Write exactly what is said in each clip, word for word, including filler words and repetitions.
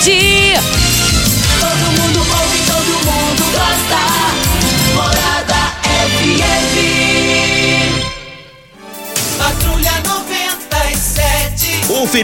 Verde. Todo mundo ouve, todo mundo gosta. Morada F M. Patrulha noventa e sete.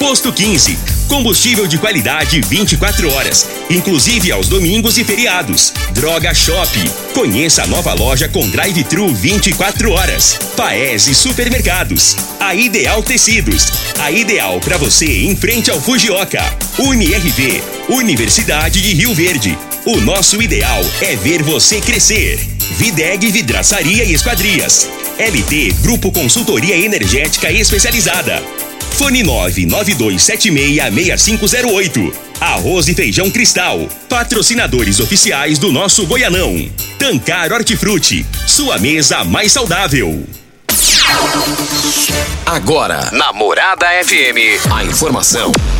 Posto quinze. Combustível de qualidade vinte e quatro horas, inclusive aos domingos e feriados. Droga Shop, conheça a nova loja com drive-thru vinte e quatro horas. Paes Supermercados, a Ideal Tecidos, a ideal para você em frente ao Fujioka. U N R V, Universidade de Rio Verde. O nosso ideal é ver você crescer. Videg Vidraçaria e Esquadrias. L T Grupo Consultoria Energética Especializada. Fone nove nove dois sete seis seis cinco zero oito. Arroz e Feijão Cristal. Patrocinadores oficiais do nosso Goianão. Tancar Hortifruti. Sua mesa mais saudável. Agora, na Morada F M, a informação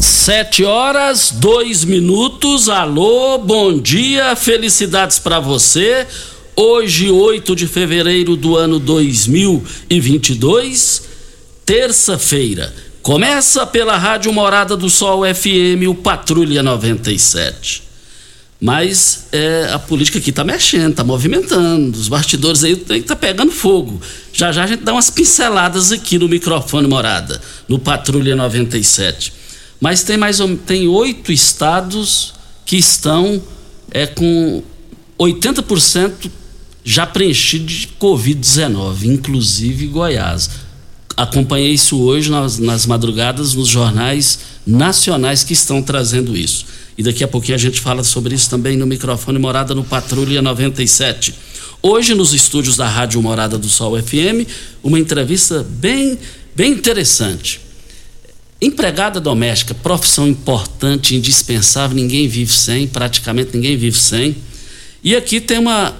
Sete horas, dois minutos, alô, bom dia, felicidades pra você. Hoje, oito de fevereiro do ano dois mil e vinte e dois, terça-feira. Começa pela Rádio Morada do Sol F M, o Patrulha noventa e sete. Mas é, a política aqui tá mexendo, tá movimentando, os bastidores aí tá pegando fogo. Já já a gente dá umas pinceladas aqui no microfone Morada, no Patrulha noventa e sete. Mas tem mais tem oito estados que estão é, com oitenta por cento já preenchido de covid dezenove, inclusive Goiás. Acompanhei isso hoje nas, nas madrugadas nos jornais nacionais que estão trazendo isso. E daqui a pouquinho a gente fala sobre isso também no microfone Morada no Patrulha noventa e sete. Hoje nos estúdios da Rádio Morada do Sol F M, uma entrevista bem, bem interessante. Empregada doméstica, profissão importante, indispensável, ninguém vive sem, praticamente ninguém vive sem. E aqui tem uma,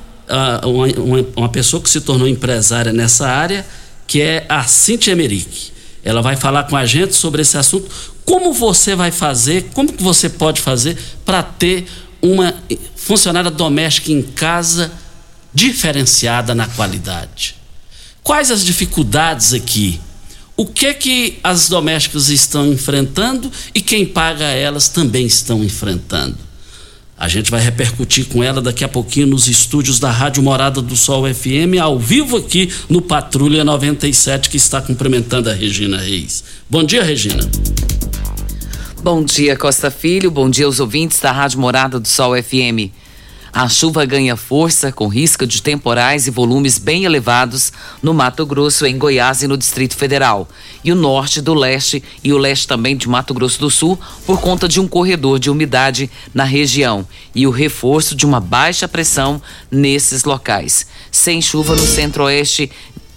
uma, uma pessoa que se tornou empresária nessa área, que é a Cíntia Merick. Ela vai falar com a gente sobre esse assunto, como você vai fazer, como que você pode fazer para ter uma funcionária doméstica em casa diferenciada na qualidade. Quais as dificuldades aqui? O que que as domésticas estão enfrentando e quem paga elas também estão enfrentando. A gente vai repercutir com ela daqui a pouquinho nos estúdios da Rádio Morada do Sol F M, ao vivo aqui no Patrulha noventa e sete, que está cumprimentando a Regina Reis. Bom dia, Regina. Bom dia, Costa Filho. Bom dia aos ouvintes da Rádio Morada do Sol F M. A chuva ganha força com risco de temporais e volumes bem elevados no Mato Grosso, em Goiás e no Distrito Federal. E o norte do leste e o leste também de Mato Grosso do Sul por conta de um corredor de umidade na região e o reforço de uma baixa pressão nesses locais. Sem chuva no centro-oeste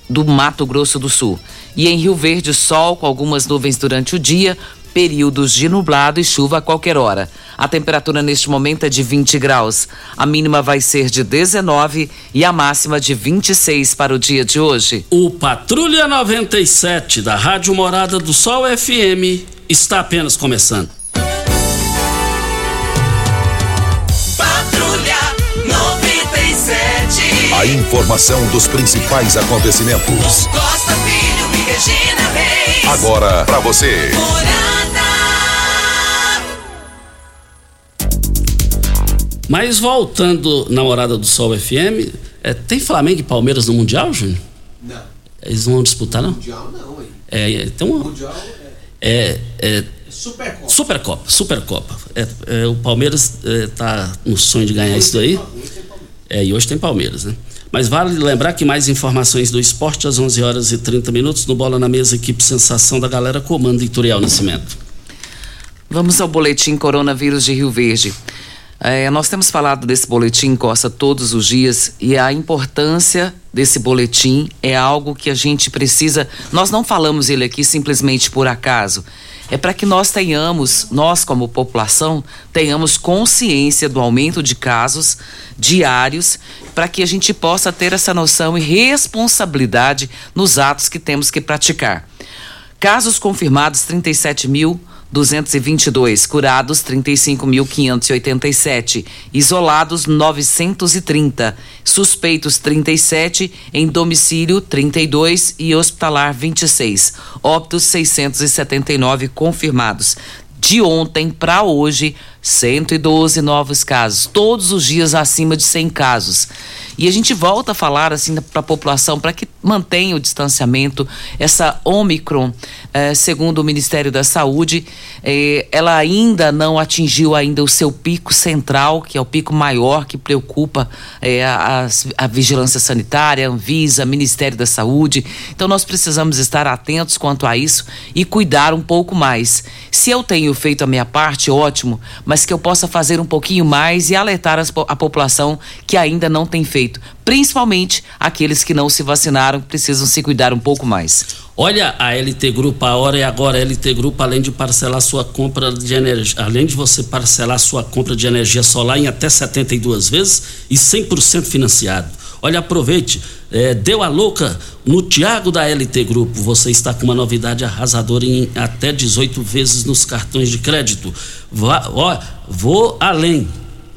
do Mato Grosso do Sul. E em Rio Verde, sol com algumas nuvens durante o dia, períodos de nublado e chuva a qualquer hora. A temperatura neste momento é de vinte graus. A mínima vai ser de dezenove e a máxima de vinte e seis para o dia de hoje. O Patrulha noventa e sete da Rádio Morada do Sol F M está apenas começando. Patrulha noventa e sete. A informação dos principais acontecimentos. Costa Filho e Regina Reis. Agora para você. Mas voltando na Morada do Sol F M, é, tem Flamengo e Palmeiras no Mundial, Júnior? Não. Eles não vão disputar, não? Mundial não, hein? É, é, tem uma... Mundial é... é, é Supercopa. Supercopa, Supercopa. É, é, o Palmeiras é, tá no sonho de ganhar isso daí. É, e hoje tem Palmeiras, né? Mas vale lembrar que mais informações do esporte às onze horas e trinta minutos no Bola na Mesa, equipe Sensação da Galera, comando Ituriel Nascimento. Vamos ao boletim Coronavírus de Rio Verde. É, nós temos falado desse boletim, Costa, todos os dias, e a importância desse boletim é algo que a gente precisa. Nós não falamos ele aqui simplesmente por acaso. É para que nós tenhamos, nós como população, tenhamos consciência do aumento de casos diários, para que a gente possa ter essa noção e responsabilidade nos atos que temos que praticar. Casos confirmados trinta e sete mil duzentos e vinte e dois, curados trinta e cinco mil quinhentos e oitenta e sete, isolados novecentos e trinta, suspeitos trinta e sete, em domicílio trinta e dois e hospitalar vinte e seis, óbitos seiscentos e setenta e nove confirmados. De ontem para hoje, cento e doze novos casos, todos os dias acima de cem casos. E a gente volta a falar assim para a população, para que mantenha o distanciamento. Essa Ômicron, eh, segundo o Ministério da Saúde, eh, ela ainda não atingiu ainda o seu pico central, que é o pico maior que preocupa eh, a, a vigilância sanitária, Anvisa, Ministério da Saúde. Então nós precisamos estar atentos quanto a isso e cuidar um pouco mais. Se eu tenho feito a minha parte, ótimo, mas que eu possa fazer um pouquinho mais e alertar as, a população que ainda não tem feito, principalmente aqueles que não se vacinaram, precisam se cuidar um pouco mais. Olha a L T Grupo, a hora é agora. A L T Grupo, além de parcelar sua compra de energia, além de você parcelar sua compra de energia solar em até setenta e duas vezes e cem por cento financiado. Olha, aproveite, é, deu a louca no Tiago da L T Grupo. Você está com uma novidade arrasadora em até dezoito vezes nos cartões de crédito. Vá, ó, vou além.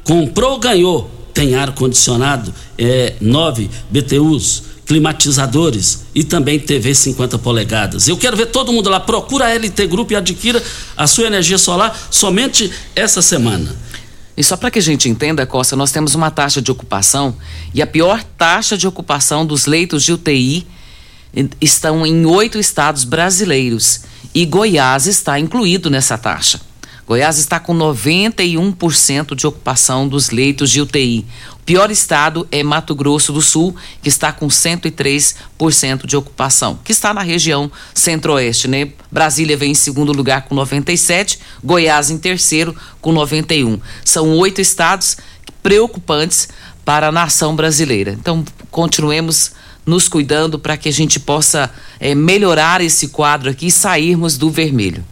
Comprou, ganhou. Tem ar-condicionado, é, nove B T Us, climatizadores e também T V cinquenta polegadas. Eu quero ver todo mundo lá. Procura a L T Grupo e adquira a sua energia solar somente essa semana. E só para que a gente entenda, Costa, nós temos uma taxa de ocupação, e a pior taxa de ocupação dos leitos de U T I estão em oito estados brasileiros, e Goiás está incluído nessa taxa. Goiás está com noventa e um por cento de ocupação dos leitos de U T I. O pior estado é Mato Grosso do Sul, que está com cento e três por cento de ocupação, que está na região centro-oeste, né? Brasília vem em segundo lugar com noventa e sete por cento, Goiás em terceiro com noventa e um por cento. São oito estados preocupantes para a nação brasileira. Então, continuemos nos cuidando para que a gente possa é, melhorar esse quadro aqui e sairmos do vermelho.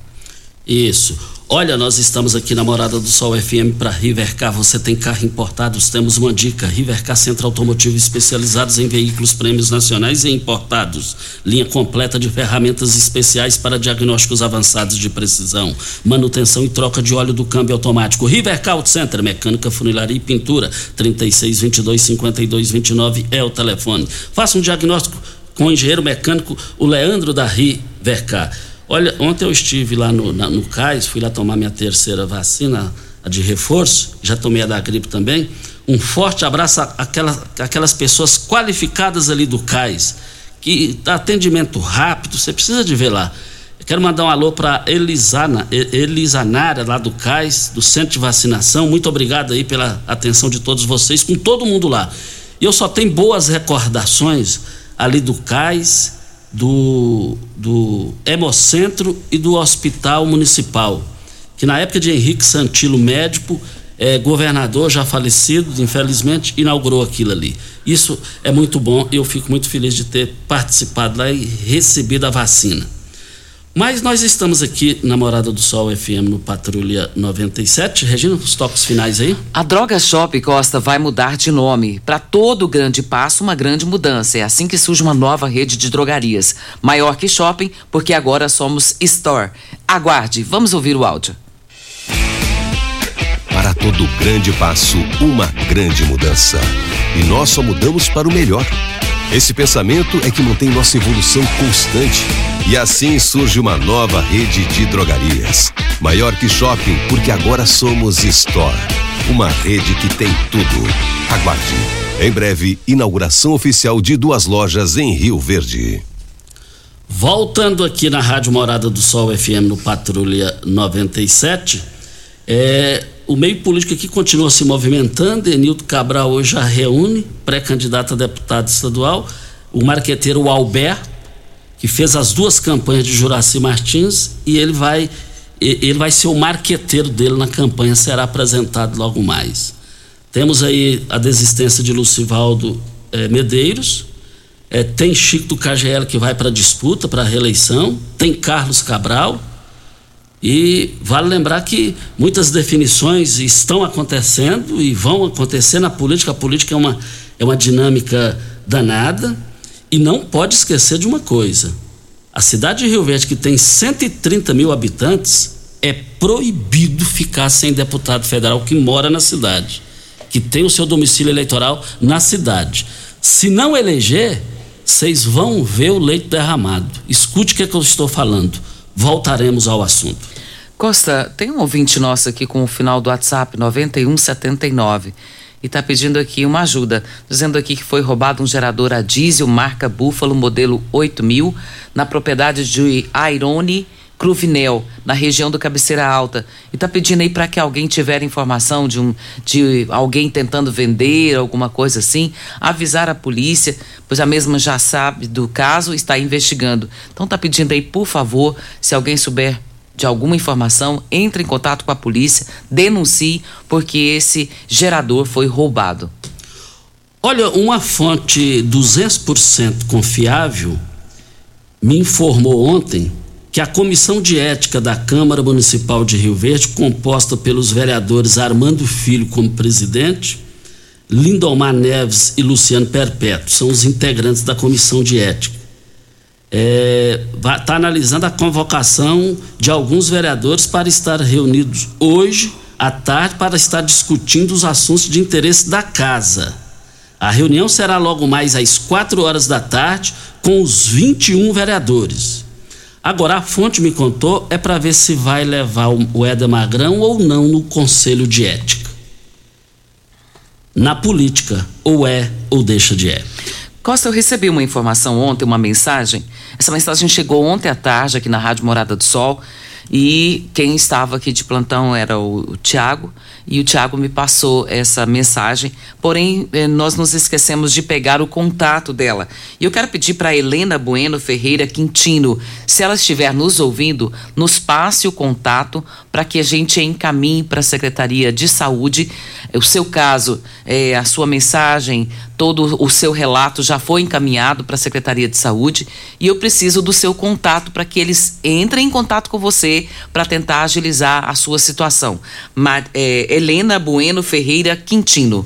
Isso. Olha, nós estamos aqui na Morada do Sol F M para Rivecar. Você tem carro importado? Temos uma dica. Rivecar Centro Automotivo, especializados em veículos prêmios nacionais e importados. Linha completa de ferramentas especiais para diagnósticos avançados de precisão, manutenção e troca de óleo do câmbio automático. Rivecar Auto Center, mecânica, funilaria e pintura. trinta e seis, vinte e dois, cinquenta e dois, vinte e nove é o telefone. Faça um diagnóstico com o engenheiro mecânico, o Leandro da Rivecar. Olha, ontem eu estive lá no, na, no Cais, fui lá tomar minha terceira vacina, a de reforço, já tomei a da gripe também. Um forte abraço àquelas, àquelas pessoas qualificadas ali do Cais, que dá atendimento rápido, você precisa de ver lá. Eu quero mandar um alô para Elisana, Elisanara, lá do Cais, do Centro de Vacinação. Muito obrigado aí pela atenção de todos vocês, com todo mundo lá. E eu só tenho boas recordações ali do Cais, do, do Hemocentro e do Hospital Municipal, que na época de Henrique Santillo, médico, é, governador já falecido, infelizmente, inaugurou aquilo ali. Isso é muito bom e eu fico muito feliz de ter participado lá e recebido a vacina. Mas nós estamos aqui na Morada do Sol F M, no Patrulha noventa e sete. Regina, os toques finais aí. A Droga Shop, Costa, vai mudar de nome. Para todo grande passo, uma grande mudança. É assim que surge uma nova rede de drogarias. Maior que shopping, porque agora somos store. Aguarde, vamos ouvir o áudio. Para todo grande passo, uma grande mudança. E nós só mudamos para o melhor. Esse pensamento é que mantém nossa evolução constante. E assim surge uma nova rede de drogarias. Maior que shopping, porque agora somos Store. Uma rede que tem tudo. Aguarde. Em breve, inauguração oficial de duas lojas em Rio Verde. Voltando aqui na Rádio Morada do Sol F M, no Patrulha noventa e sete, é... O meio político aqui continua se movimentando. Enildo Cabral hoje já reúne, pré-candidato a deputado estadual, o marqueteiro Alberto, que fez as duas campanhas de Juracy Martins, e ele vai, ele vai ser o marqueteiro dele na campanha, será apresentado logo mais. Temos aí a desistência de Lucivaldo é, Medeiros, é, tem Chico do K G L que vai para disputa, para reeleição, tem Carlos Cabral, e vale lembrar que muitas definições estão acontecendo e vão acontecer na política. A política é uma, é uma dinâmica danada. E não pode esquecer de uma coisa: a cidade de Rio Verde, que tem cento e trinta mil habitantes, é proibido ficar sem deputado federal que mora na cidade, que tem o seu domicílio eleitoral na cidade. Se não eleger, vocês vão ver o leite derramado. Escute o que é que eu estou falando. Voltaremos ao assunto. Costa, tem um ouvinte nosso aqui com o final do WhatsApp nove um sete nove. E está pedindo aqui uma ajuda, dizendo aqui que foi roubado um gerador a diesel marca Búfalo, modelo oito mil, na propriedade de Airone Cruvinel, na região do Cabeceira Alta. E está pedindo aí para que alguém tiver informação de, um, de alguém tentando vender, alguma coisa assim, avisar a polícia, pois a mesma já sabe do caso e está investigando. Então está pedindo aí, por favor, se alguém souber de alguma informação, entre em contato com a polícia, denuncie, porque esse gerador foi roubado. Olha, uma fonte duzentos por cento confiável me informou ontem que a Comissão de Ética da Câmara Municipal de Rio Verde, composta pelos vereadores Armando Filho como presidente, Lindomar Neves e Luciano Perpétuo, são os integrantes da Comissão de Ética, está é, analisando a convocação de alguns vereadores para estar reunidos hoje à tarde para estar discutindo os assuntos de interesse da casa. A reunião será logo mais às quatro horas da tarde com os vinte e um vereadores. Agora, a fonte me contou é para ver se vai levar o Éder Magrão ou não no Conselho de Ética. Na política, ou é ou deixa de é. Costa, eu recebi uma informação ontem, uma mensagem. Essa mensagem chegou ontem à tarde aqui na Rádio Morada do Sol, e quem estava aqui de plantão era o, o Tiago, e o Tiago me passou essa mensagem, porém eh, nós nos esquecemos de pegar o contato dela. E eu quero pedir para Helena Bueno Ferreira Quintino, se ela estiver nos ouvindo, nos passe o contato para que a gente encaminhe para a Secretaria de Saúde o seu caso, eh, a sua mensagem. Todo o seu relato já foi encaminhado para a Secretaria de Saúde, e eu preciso do seu contato para que eles entrem em contato com você para tentar agilizar a sua situação. Mas, é, Helena Bueno Ferreira Quintino.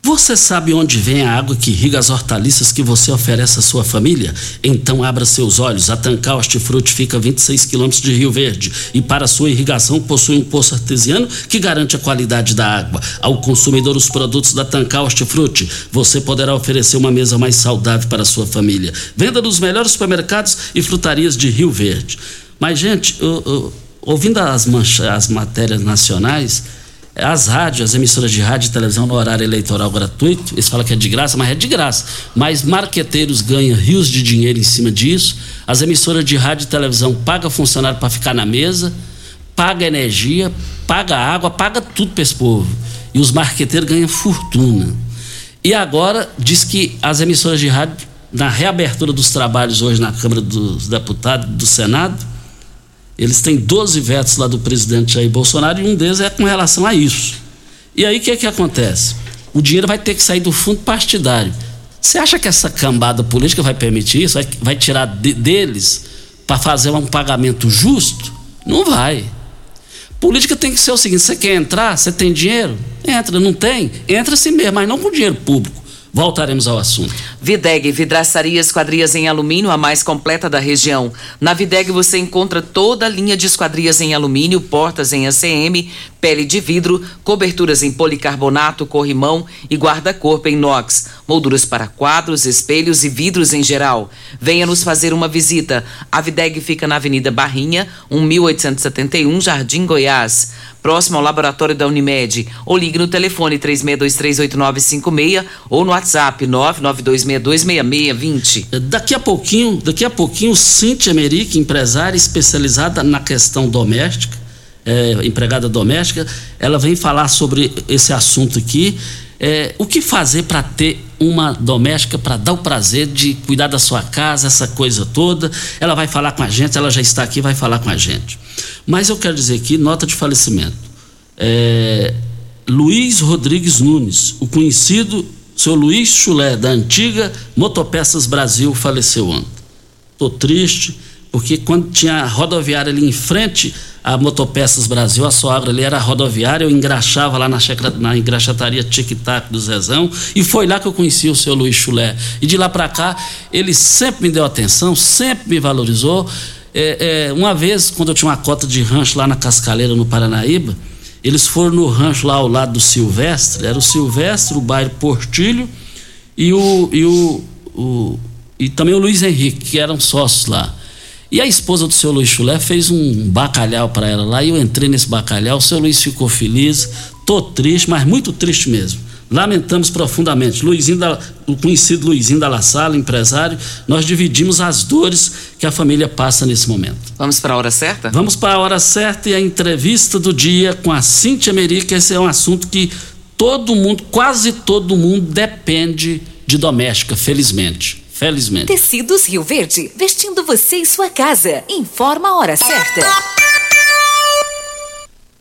Você sabe onde vem a água que irriga as hortaliças que você oferece à sua família? Então abra seus olhos. A Tancal Hortifruti fica a vinte e seis quilômetros de Rio Verde e para sua irrigação possui um poço artesiano que garante a qualidade da água. Ao consumidor, os produtos da Tancal Hortifruti, você poderá oferecer uma mesa mais saudável para a sua família. Venda nos melhores supermercados e frutarias de Rio Verde. Mas, gente, eu, eu, ouvindo as, mancha, as matérias nacionais, as rádios, as emissoras de rádio e televisão no horário eleitoral gratuito, eles falam que é de graça, mas é de graça. Mas marqueteiros ganham rios de dinheiro em cima disso. As emissoras de rádio e televisão pagam funcionário para ficar na mesa, paga energia, paga água, paga tudo para esse povo. E os marqueteiros ganham fortuna. E agora diz que as emissoras de rádio, na reabertura dos trabalhos hoje na Câmara dos Deputados, do Senado, eles têm doze vetos lá do presidente Jair Bolsonaro, e um deles é com relação a isso. E aí o que é que acontece? O dinheiro vai ter que sair do fundo partidário. Você acha que essa cambada política vai permitir isso? Vai, vai tirar de, deles para fazer um pagamento justo? Não vai. Política tem que ser o seguinte: você quer entrar? Você tem dinheiro? Entra. Não tem? Entra assim mesmo, mas não com dinheiro público. Voltaremos ao assunto. Videg, vidraçaria, esquadrias em alumínio, a mais completa da região. Na Videg você encontra toda a linha de esquadrias em alumínio, portas em A C M, pele de vidro, coberturas em policarbonato, corrimão e guarda-corpo em inox, molduras para quadros, espelhos e vidros em geral. Venha nos fazer uma visita. A Videg fica na Avenida Barrinha, mil oitocentos e setenta e um, Jardim Goiás, próximo ao laboratório da Unimed. Ou ligue no telefone três seis dois três oito nove cinco seis ou no WhatsApp nove nove dois seis dois seis seis dois zero. Daqui a pouquinho, daqui a pouquinho, Cíntia Merick, empresária especializada na questão doméstica, é, empregada doméstica, ela vem falar sobre esse assunto aqui. É, o que fazer para ter uma doméstica para dar o prazer de cuidar da sua casa, essa coisa toda? Ela vai falar com a gente, ela já está aqui, vai falar com a gente. Mas eu quero dizer aqui, nota de falecimento. É, Luiz Rodrigues Nunes, o conhecido senhor Luiz Chulé, da antiga Motopeças Brasil, faleceu ontem. Estou triste, porque quando tinha a rodoviária ali em frente a Motopeças Brasil, a sogra ali era rodoviária, eu engraxava lá na, checra, na engraxataria tic-tac do Zezão, e foi lá que eu conheci o seu Luiz Chulé, e de lá para cá ele sempre me deu atenção, sempre me valorizou. É, é, uma vez, quando eu tinha uma cota de rancho lá na Cascaleira, no Paranaíba, eles foram no rancho lá ao lado do Silvestre, era o Silvestre, o bairro Portilho e o, e o, o e também o Luiz Henrique, que eram sócios lá. E a esposa do seu Luiz Chulé fez um bacalhau para ela lá, e eu entrei nesse bacalhau, o seu Luiz ficou feliz. Tô triste, mas muito triste mesmo. Lamentamos profundamente. Luizinho da, o conhecido Luizinho da La Sala, empresário, nós dividimos as dores que a família passa nesse momento. Vamos para a hora certa? Vamos para a hora certa e a entrevista do dia com a Cíntia Merick. Esse é um assunto que todo mundo, quase todo mundo, depende de doméstica, felizmente. Felizmente. Tecidos Rio Verde, vestindo você e sua casa. Informa a hora certa.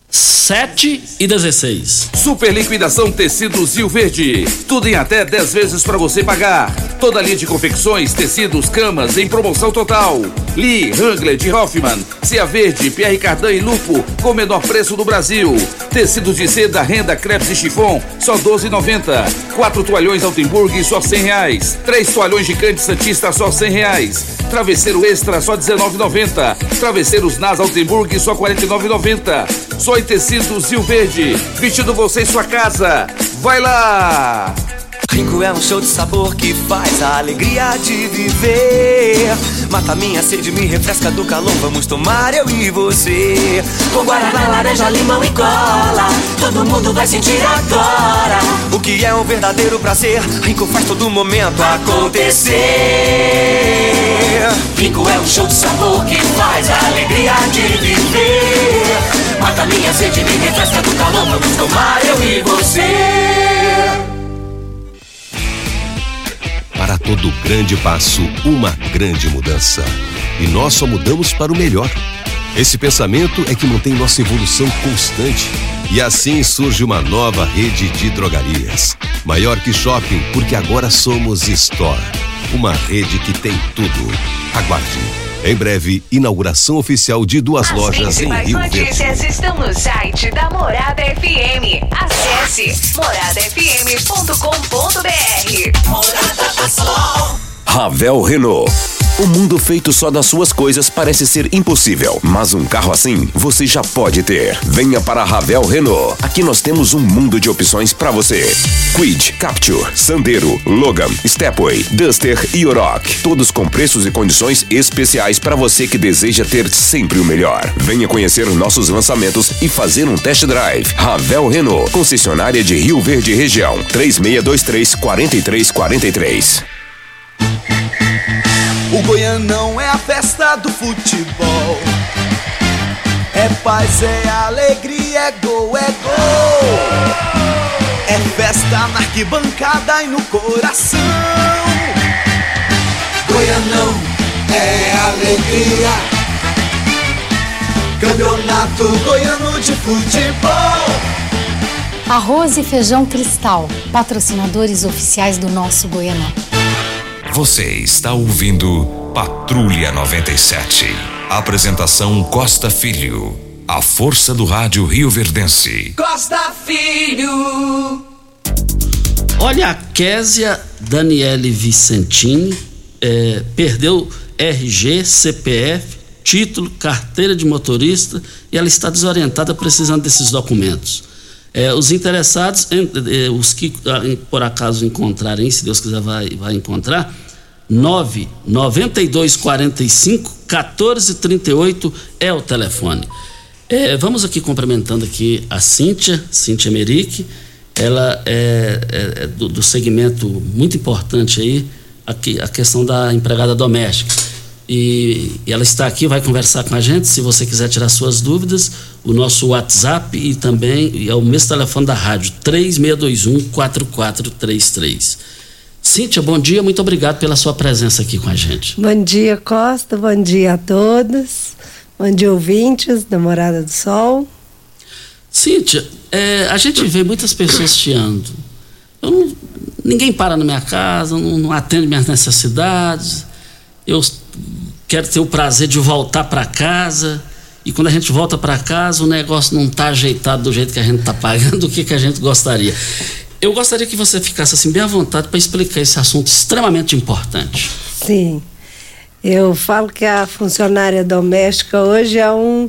sete e dezesseis. Super liquidação Tecidos Rio Verde. Tudo em até dez vezes para você pagar. Toda linha de confecções, tecidos, camas em promoção total. Lee, Hangler, de Hoffman, Cia Verde, Pierre Cardin e Lupo, com o menor preço do Brasil. Tecidos de seda, renda, crepes e chifon, só doze reais e noventa centavos. Quatro toalhões Altenburg, só cem reais. Três toalhões Gigante Santista, só cem reais. Travesseiro Extra, só dezenove reais e noventa centavos. Travesseiros Nas Altenburg, só quarenta e nove reais e noventa centavos. Só em Tecidos Rio Verde, vestindo você em sua casa. Vai lá! Rinco é um show de sabor que faz a alegria de viver. Mata minha sede, me refresca do calor. Vamos tomar eu e você. Com guaraná, laranja, limão e cola. Todo mundo vai sentir agora o que é um verdadeiro prazer. Rinco faz todo momento acontecer. Rinco é um show de sabor que faz a alegria de viver. Mata minha sede, me refresca do calor. Vamos tomar eu e você. Para todo grande passo, uma grande mudança. E nós só mudamos para o melhor. Esse pensamento é que mantém nossa evolução constante. E assim surge uma nova rede de drogarias. Maior que shopping, porque agora somos Store. Uma rede que tem tudo. Aguarde. Em breve, inauguração oficial de duas As lojas em Rio Verde. As notícias estão no site da Morada F M. Acesse morada f m ponto com ponto b r. Morada do Sol. Ravel Renault. O mundo feito só das suas coisas parece ser impossível, mas um carro assim você já pode ter. Venha para a Ravel Renault. Aqui nós temos um mundo de opções para você. Kwid, Captur, Sandero, Logan, Stepway, Duster e Yoroc. Todos com preços e condições especiais para você que deseja ter sempre o melhor. Venha conhecer nossos lançamentos e fazer um test drive. Ravel Renault, concessionária de Rio Verde região. três seis dois três, quatro três quatro três. O Goianão é a festa do futebol. É paz, é alegria, é gol, é gol. É festa na arquibancada e no coração. Goianão é alegria. Campeonato Goiano de Futebol. Arroz e Feijão Cristal, patrocinadores oficiais do nosso Goianão. Você está ouvindo Patrulha noventa e sete. Apresentação Costa Filho. A força do rádio rioverdense. Costa Filho. Olha, a Késia Daniele Vicentini eh, perdeu R G, C P F, título, carteira de motorista, e ela está desorientada, precisando desses documentos. É, os interessados, é, os que por acaso encontrarem, se Deus quiser vai, vai encontrar, nove nove dois quatro cinco um quatro três oito é o telefone. É, vamos aqui cumprimentando aqui a Cíntia, Cíntia Merick, ela é, é do, do segmento muito importante aí, aqui, a questão da empregada doméstica. e ela está aqui, vai conversar com a gente. Se você quiser tirar suas dúvidas, o nosso WhatsApp e também é o mesmo telefone da rádio, três seis dois um, quatro quatro três três. Cíntia, bom dia, muito obrigado pela sua presença aqui com a gente. Bom dia, Costa, bom dia a todos, bom dia, ouvintes da Morada do Sol. Cíntia, é, a gente vê muitas pessoas chiando. Eu não, ninguém para na minha casa, não, não atende minhas necessidades, eu quero ter o prazer de voltar para casa, e quando a gente volta para casa o negócio não está ajeitado do jeito que a gente está pagando, o que, que a gente gostaria. Eu gostaria que você ficasse assim bem à vontade para explicar esse assunto extremamente importante. Sim, eu falo que a funcionária doméstica hoje é um,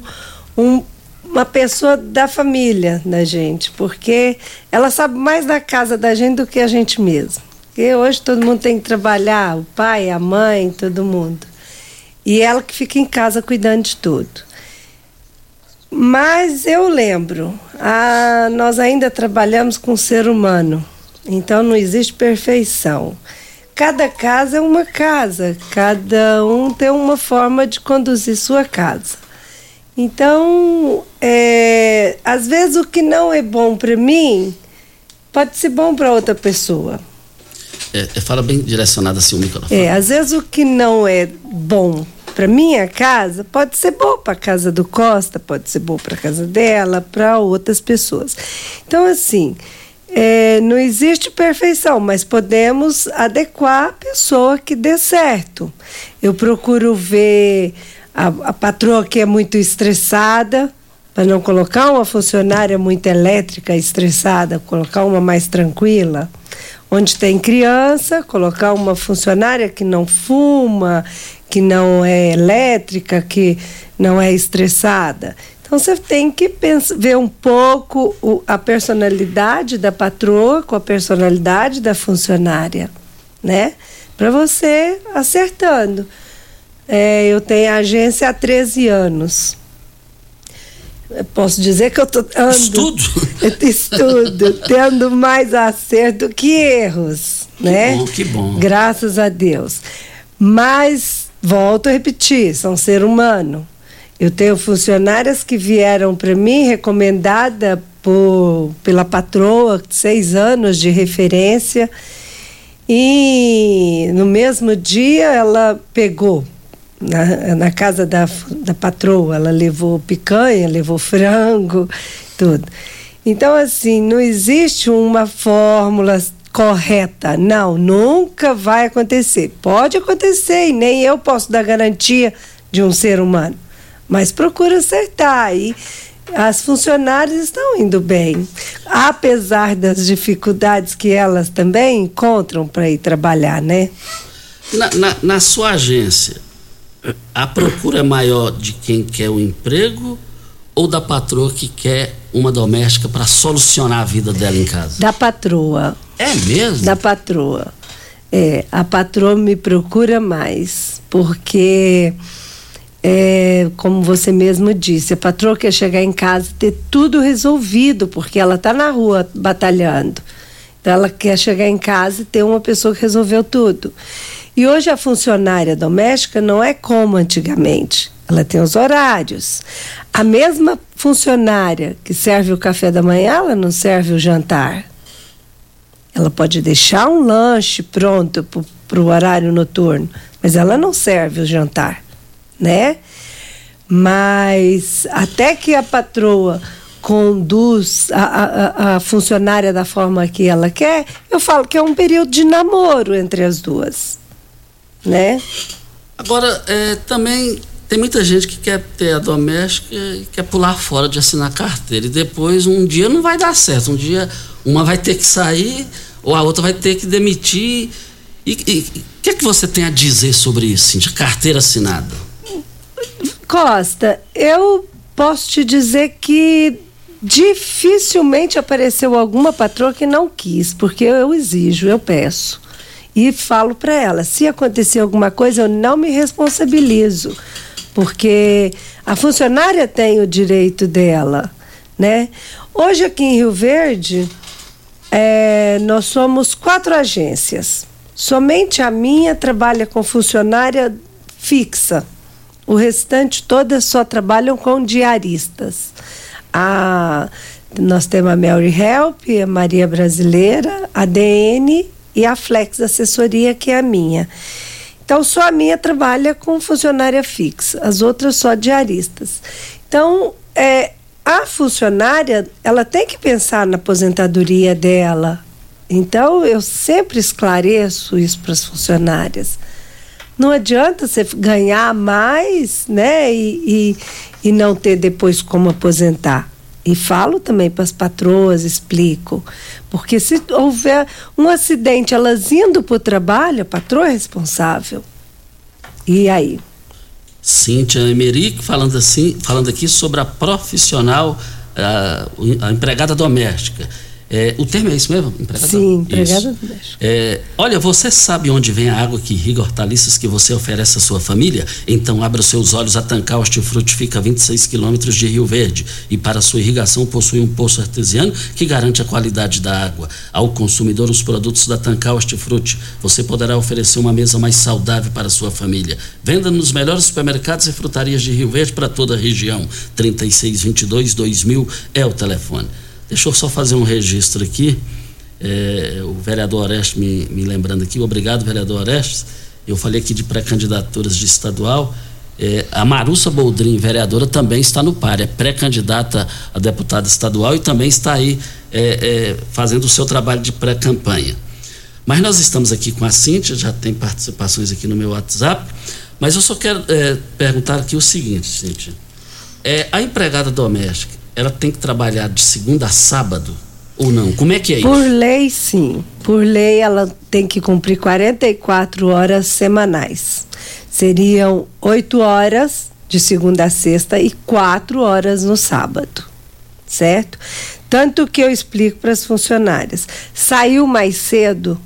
um, uma pessoa da família da gente, porque ela sabe mais da casa da gente do que a gente mesmo. Porque hoje todo mundo tem que trabalhar, o pai, a mãe, todo mundo. E ela que fica em casa cuidando de tudo. Mas eu lembro, a, nós ainda trabalhamos com o ser humano, então não existe perfeição. Cada casa é uma casa, cada um tem uma forma de conduzir sua casa. Então, é, às vezes o que não é bom para mim, pode ser bom para outra pessoa. É, fala bem direcionada assim o microfone. É, às vezes o que não é bom para minha casa pode ser boa para a casa do Costa, pode ser boa para a casa dela, para outras pessoas. Então, assim, é, não existe perfeição, mas podemos adequar a pessoa que dê certo. Eu procuro ver a, a patroa que é muito estressada, para não colocar uma funcionária muito elétrica, estressada, colocar uma mais tranquila. Onde tem criança, colocar uma funcionária que não fuma, que não é elétrica, que não é estressada. Então você tem que pensar, ver um pouco o, a personalidade da patroa com a personalidade da funcionária, né? Para você acertando. É, eu tenho a agência há treze anos. Eu posso dizer que eu tô ando, estudo. estudo, tendo mais acerto que erros, que né? Bom, que bom. Graças a Deus. Mas, volto a repetir, são ser humano. Eu tenho funcionárias que vieram para mim, recomendada por, pela patroa, seis anos de referência, e no mesmo dia ela pegou. Na, na casa da, da patroa, ela levou picanha, levou frango, tudo. Então, assim, não existe uma fórmula correta. Não, nunca vai acontecer. Pode acontecer, e nem eu posso dar garantia de um ser humano. Mas procura acertar. E as funcionárias estão indo bem. Apesar das dificuldades que elas também encontram para ir trabalhar, né? Na, na, na sua agência, a procura é maior de quem quer o emprego ou da patroa que quer uma doméstica para solucionar a vida dela em casa? Da patroa. É mesmo? Da patroa. É, a patroa me procura mais, porque, é, como você mesmo disse, a patroa quer chegar em casa e ter tudo resolvido, porque ela está na rua batalhando. Então ela quer chegar em casa e ter uma pessoa que resolveu tudo. E hoje a funcionária doméstica não é como antigamente. Ela tem os horários. A mesma funcionária que serve o café da manhã, ela não serve o jantar. Ela pode deixar um lanche pronto para o horário noturno, mas ela não serve o jantar, né? Mas até que a patroa conduz a, a, a funcionária da forma que ela quer, eu falo que é um período de namoro entre as duas. Né? Agora, é, também tem muita gente que quer ter a doméstica e quer pular fora de assinar carteira, e depois um dia não vai dar certo, um dia uma vai ter que sair ou a outra vai ter que demitir. E o que é que você tem a dizer sobre isso, Cíntia? Carteira assinada? Costa, eu posso te dizer que dificilmente apareceu alguma patroa que não quis, porque eu exijo, eu peço. E falo para ela, se acontecer alguma coisa, eu não me responsabilizo, porque a funcionária tem o direito dela, né? Hoje aqui em Rio Verde, é, nós somos quatro agências. Somente a minha trabalha com funcionária fixa. O restante todas só trabalham com diaristas. A, nós temos a Mary Help, a Maria Brasileira, a D N e a Flex Assessoria, que é a minha. Então, só a minha trabalha com funcionária fixa, as outras só diaristas. Então, é, a funcionária, ela tem que pensar na aposentadoria dela. Então, eu sempre esclareço isso para as funcionárias. Não adianta você ganhar mais, né, e, e, e não ter depois como aposentar. E falo também para as patroas, explico. Porque se houver um acidente, elas indo para o trabalho, a patroa é responsável. E aí? Cíntia Merick falando, assim, falando aqui sobre a profissional, a, a empregada doméstica. É, o termo é isso mesmo? Empregada? Sim, empregada doméstica. É, olha, você sabe onde vem a água que irriga hortaliças que você oferece à sua família? Então abra os seus olhos. A Tancal Hortifruti fica a vinte e seis quilômetros de Rio Verde e para sua irrigação possui um poço artesiano que garante a qualidade da água. Ao consumidor, os produtos da Tancal Hortifruti, você poderá oferecer uma mesa mais saudável para a sua família. Venda nos melhores supermercados e frutarias de Rio Verde para toda a região. trinta e seis, vinte e dois, dois mil é o telefone. Deixa eu só fazer um registro aqui, é, o vereador Orestes me, me lembrando aqui, obrigado, vereador Orestes. Eu falei aqui de pré-candidaturas de estadual, é, a Marussa Boldrin, vereadora, também está no P A R, é pré-candidata a deputada estadual e também está aí é, é, fazendo o seu trabalho de pré-campanha. Mas nós estamos aqui com a Cíntia, já tem participações aqui no meu WhatsApp, mas eu só quero é, perguntar aqui o seguinte, Cíntia, é, a empregada doméstica, ela tem que trabalhar de segunda a sábado ou não? Como é que é isso? Por lei, sim. Por lei, ela tem que cumprir quarenta e quatro horas semanais. Seriam oito horas de segunda a sexta e quatro horas no sábado, certo? Tanto que eu explico para as funcionárias. Saiu mais cedo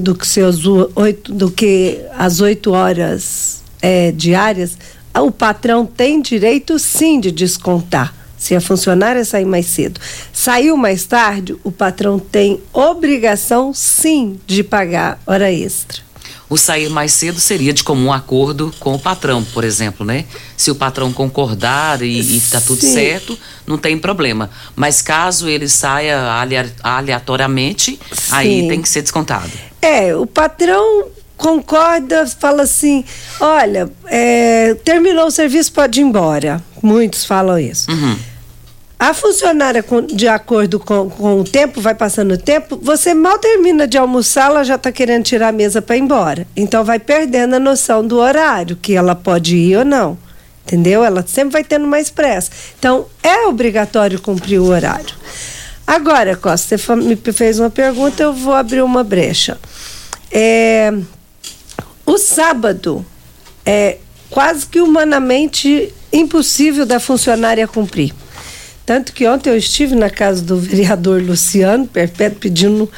do que, seus, do que as oito horas é, diárias, o patrão tem direito, sim, de descontar. Se a funcionária sair mais cedo, saiu mais tarde, o patrão tem obrigação, sim, de pagar hora extra. O sair mais cedo seria de comum acordo com o patrão, por exemplo, né? Se o patrão concordar e está tudo certo, não tem problema. Mas caso ele saia aleatoriamente, sim, aí tem que ser descontado. É, o patrão concorda, fala assim, olha, é, terminou o serviço, pode ir embora. Muitos falam isso. Uhum. A funcionária, de acordo com, com o tempo, vai passando o tempo, você mal termina de almoçar, ela já está querendo tirar a mesa para ir embora. Então, vai perdendo a noção do horário, que ela pode ir ou não. Entendeu? Ela sempre vai tendo mais pressa. Então, é obrigatório cumprir o horário. Agora, Costa, você me fez uma pergunta, eu vou abrir uma brecha. É, o sábado é quase que humanamente impossível da funcionária cumprir. Tanto que ontem eu estive na casa do vereador Luciano Perpétuo pedindo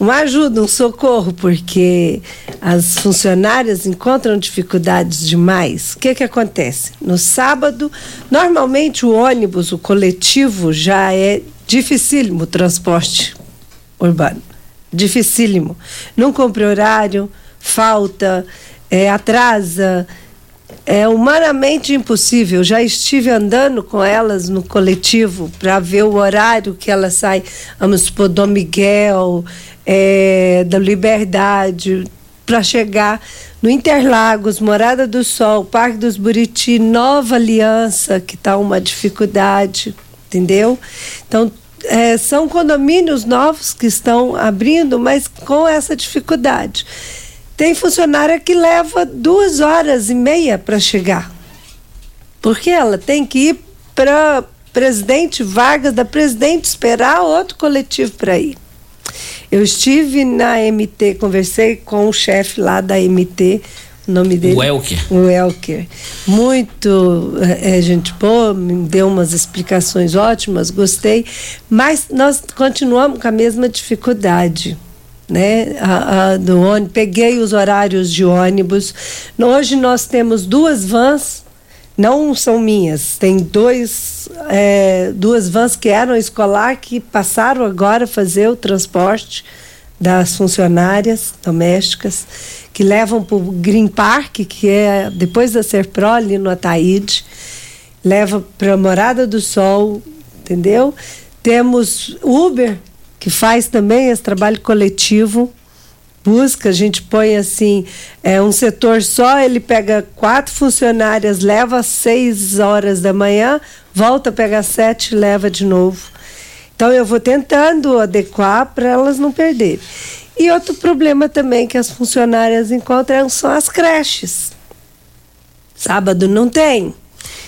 uma ajuda, um socorro, porque as funcionárias encontram dificuldades demais. O que que acontece? No sábado, normalmente o ônibus, o coletivo, já é dificílimo o transporte urbano. Dificílimo. Não cumpre horário, falta, é, atrasa. É humanamente impossível. Já estive andando com elas no coletivo para ver o horário que elas saem, vamos supor, Dom Miguel, é, da Liberdade, para chegar no Interlagos, Morada do Sol, Parque dos Buriti, Nova Aliança, que está uma dificuldade, entendeu? Então, é, são condomínios novos que estão abrindo, mas com essa dificuldade. Tem funcionária que leva duas horas e meia para chegar, porque ela tem que ir para Presidente Vargas, da Presidente, esperar outro coletivo para ir. Eu estive na M T, conversei com o chefe lá da M T, o nome dele... Welker. O Welker. Muito é, gente boa, me deu umas explicações ótimas, gostei, mas nós continuamos com a mesma dificuldade, né, a, a, do ônibus. Peguei os horários de ônibus. Hoje nós temos duas vans, não são minhas, tem dois, é, duas vans que eram escolar, que passaram agora a fazer o transporte das funcionárias domésticas que levam para o Green Park, que é depois da Serpro, ali no Ataíde, leva para a Morada do Sol, entendeu? Temos Uber, que faz também esse trabalho coletivo, busca, a gente põe assim, é um setor só, ele pega quatro funcionárias, leva às seis horas da manhã, volta, pega às sete, leva de novo. Então eu vou tentando adequar para elas não perderem. E outro problema também que as funcionárias encontram são as creches. Sábado não tem.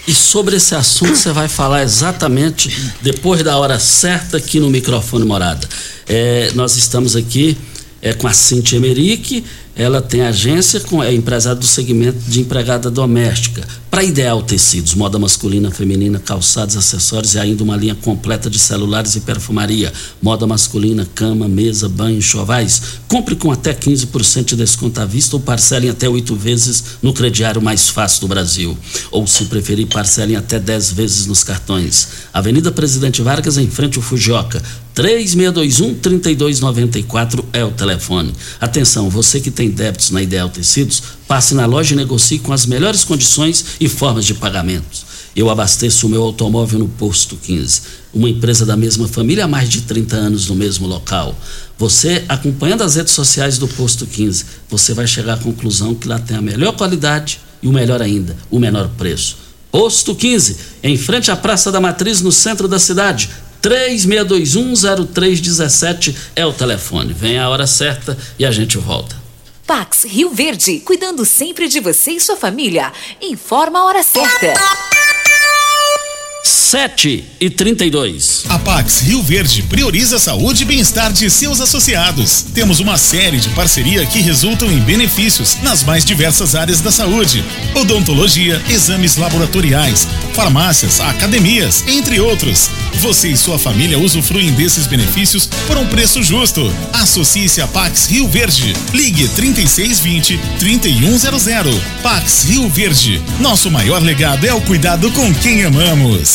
E sobre esse assunto você vai falar exatamente depois da hora certa aqui no microfone Morada. É, nós estamos aqui é, com a Cíntia Merick, ela tem agência, com, é empresária do segmento de empregada doméstica. Para Ideal Tecidos, moda masculina, feminina, calçados, acessórios e ainda uma linha completa de celulares e perfumaria. Moda masculina, cama, mesa, banho, enxovais. Compre com até quinze por cento de desconto à vista ou parcelem até oito vezes no crediário mais fácil do Brasil. Ou, se preferir, parcelem até dez vezes nos cartões. Avenida Presidente Vargas, em frente ao Fujioka. três seis dois um, três dois nove quatro é o telefone. Atenção, você que tem Tem débitos na Ideal Tecidos, passe na loja e negocie com as melhores condições e formas de pagamentos. Eu abasteço o meu automóvel no Posto quinze, uma empresa da mesma família há mais de trinta anos no mesmo local. Você, acompanhando as redes sociais do Posto quinze, você vai chegar à conclusão que lá tem a melhor qualidade e o melhor ainda, o menor preço. Posto quinze, em frente à Praça da Matriz, no centro da cidade. três seis dois um, zero três um sete é o telefone. Vem a hora certa e a gente volta. Pax Rio Verde, cuidando sempre de você e sua família. Informa a hora certa. sete e trinta e dois. A Pax Rio Verde prioriza a saúde e bem-estar de seus associados. Temos uma série de parceria que resultam em benefícios nas mais diversas áreas da saúde: odontologia, exames laboratoriais, farmácias, academias, entre outros. Você e sua família usufruem desses benefícios por um preço justo. Associe-se a Pax Rio Verde. Ligue trinta e seis vinte, trinta e um zero zero. Pax Rio Verde. Nosso maior legado é o cuidado com quem amamos.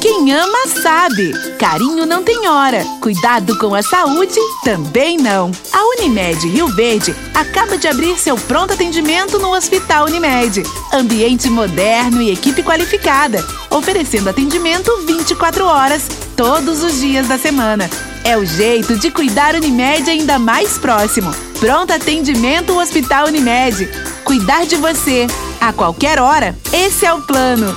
Quem ama sabe, carinho não tem hora, cuidado com a saúde também não. A Unimed Rio Verde acaba de abrir seu pronto atendimento no Hospital Unimed. Ambiente moderno e equipe qualificada, oferecendo atendimento vinte e quatro horas, todos os dias da semana. É o jeito de cuidar Unimed ainda mais próximo. Pronto atendimento Hospital Unimed. Cuidar de você, a qualquer hora, esse é o plano.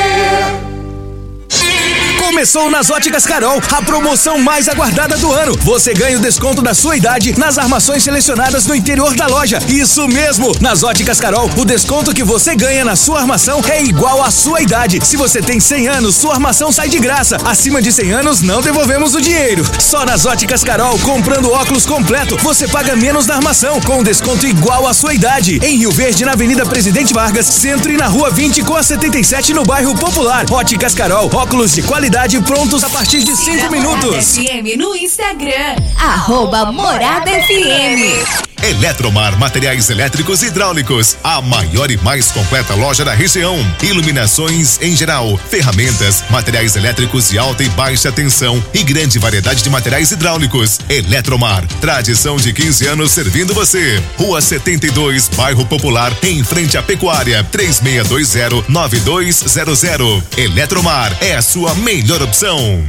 Começou nas Óticas Carol, a promoção mais aguardada do ano. Você ganha o desconto da sua idade nas armações selecionadas no interior da loja. Isso mesmo! Nas Óticas Carol, o desconto que você ganha na sua armação é igual à sua idade. Se você tem cem anos, sua armação sai de graça. Acima de cem anos, não devolvemos o dinheiro. Só nas Óticas Carol, comprando óculos completo, você paga menos na armação, com desconto igual à sua idade. Em Rio Verde, na Avenida Presidente Vargas, centro e na Rua vinte com a setenta e sete, no bairro Popular. Óticas Carol, óculos de qualidade prontos a partir de cinco minutos. F M no Instagram, arroba Morada F M. Eletromar Materiais Elétricos e Hidráulicos, a maior e mais completa loja da região. Iluminações em geral, ferramentas, materiais elétricos de alta e baixa tensão e grande variedade de materiais hidráulicos. Eletromar, tradição de quinze anos servindo você. Rua setenta e dois, bairro Popular, em frente à Pecuária, três seis dois zero, nove dois zero zero. Eletromar é a sua melhor opção.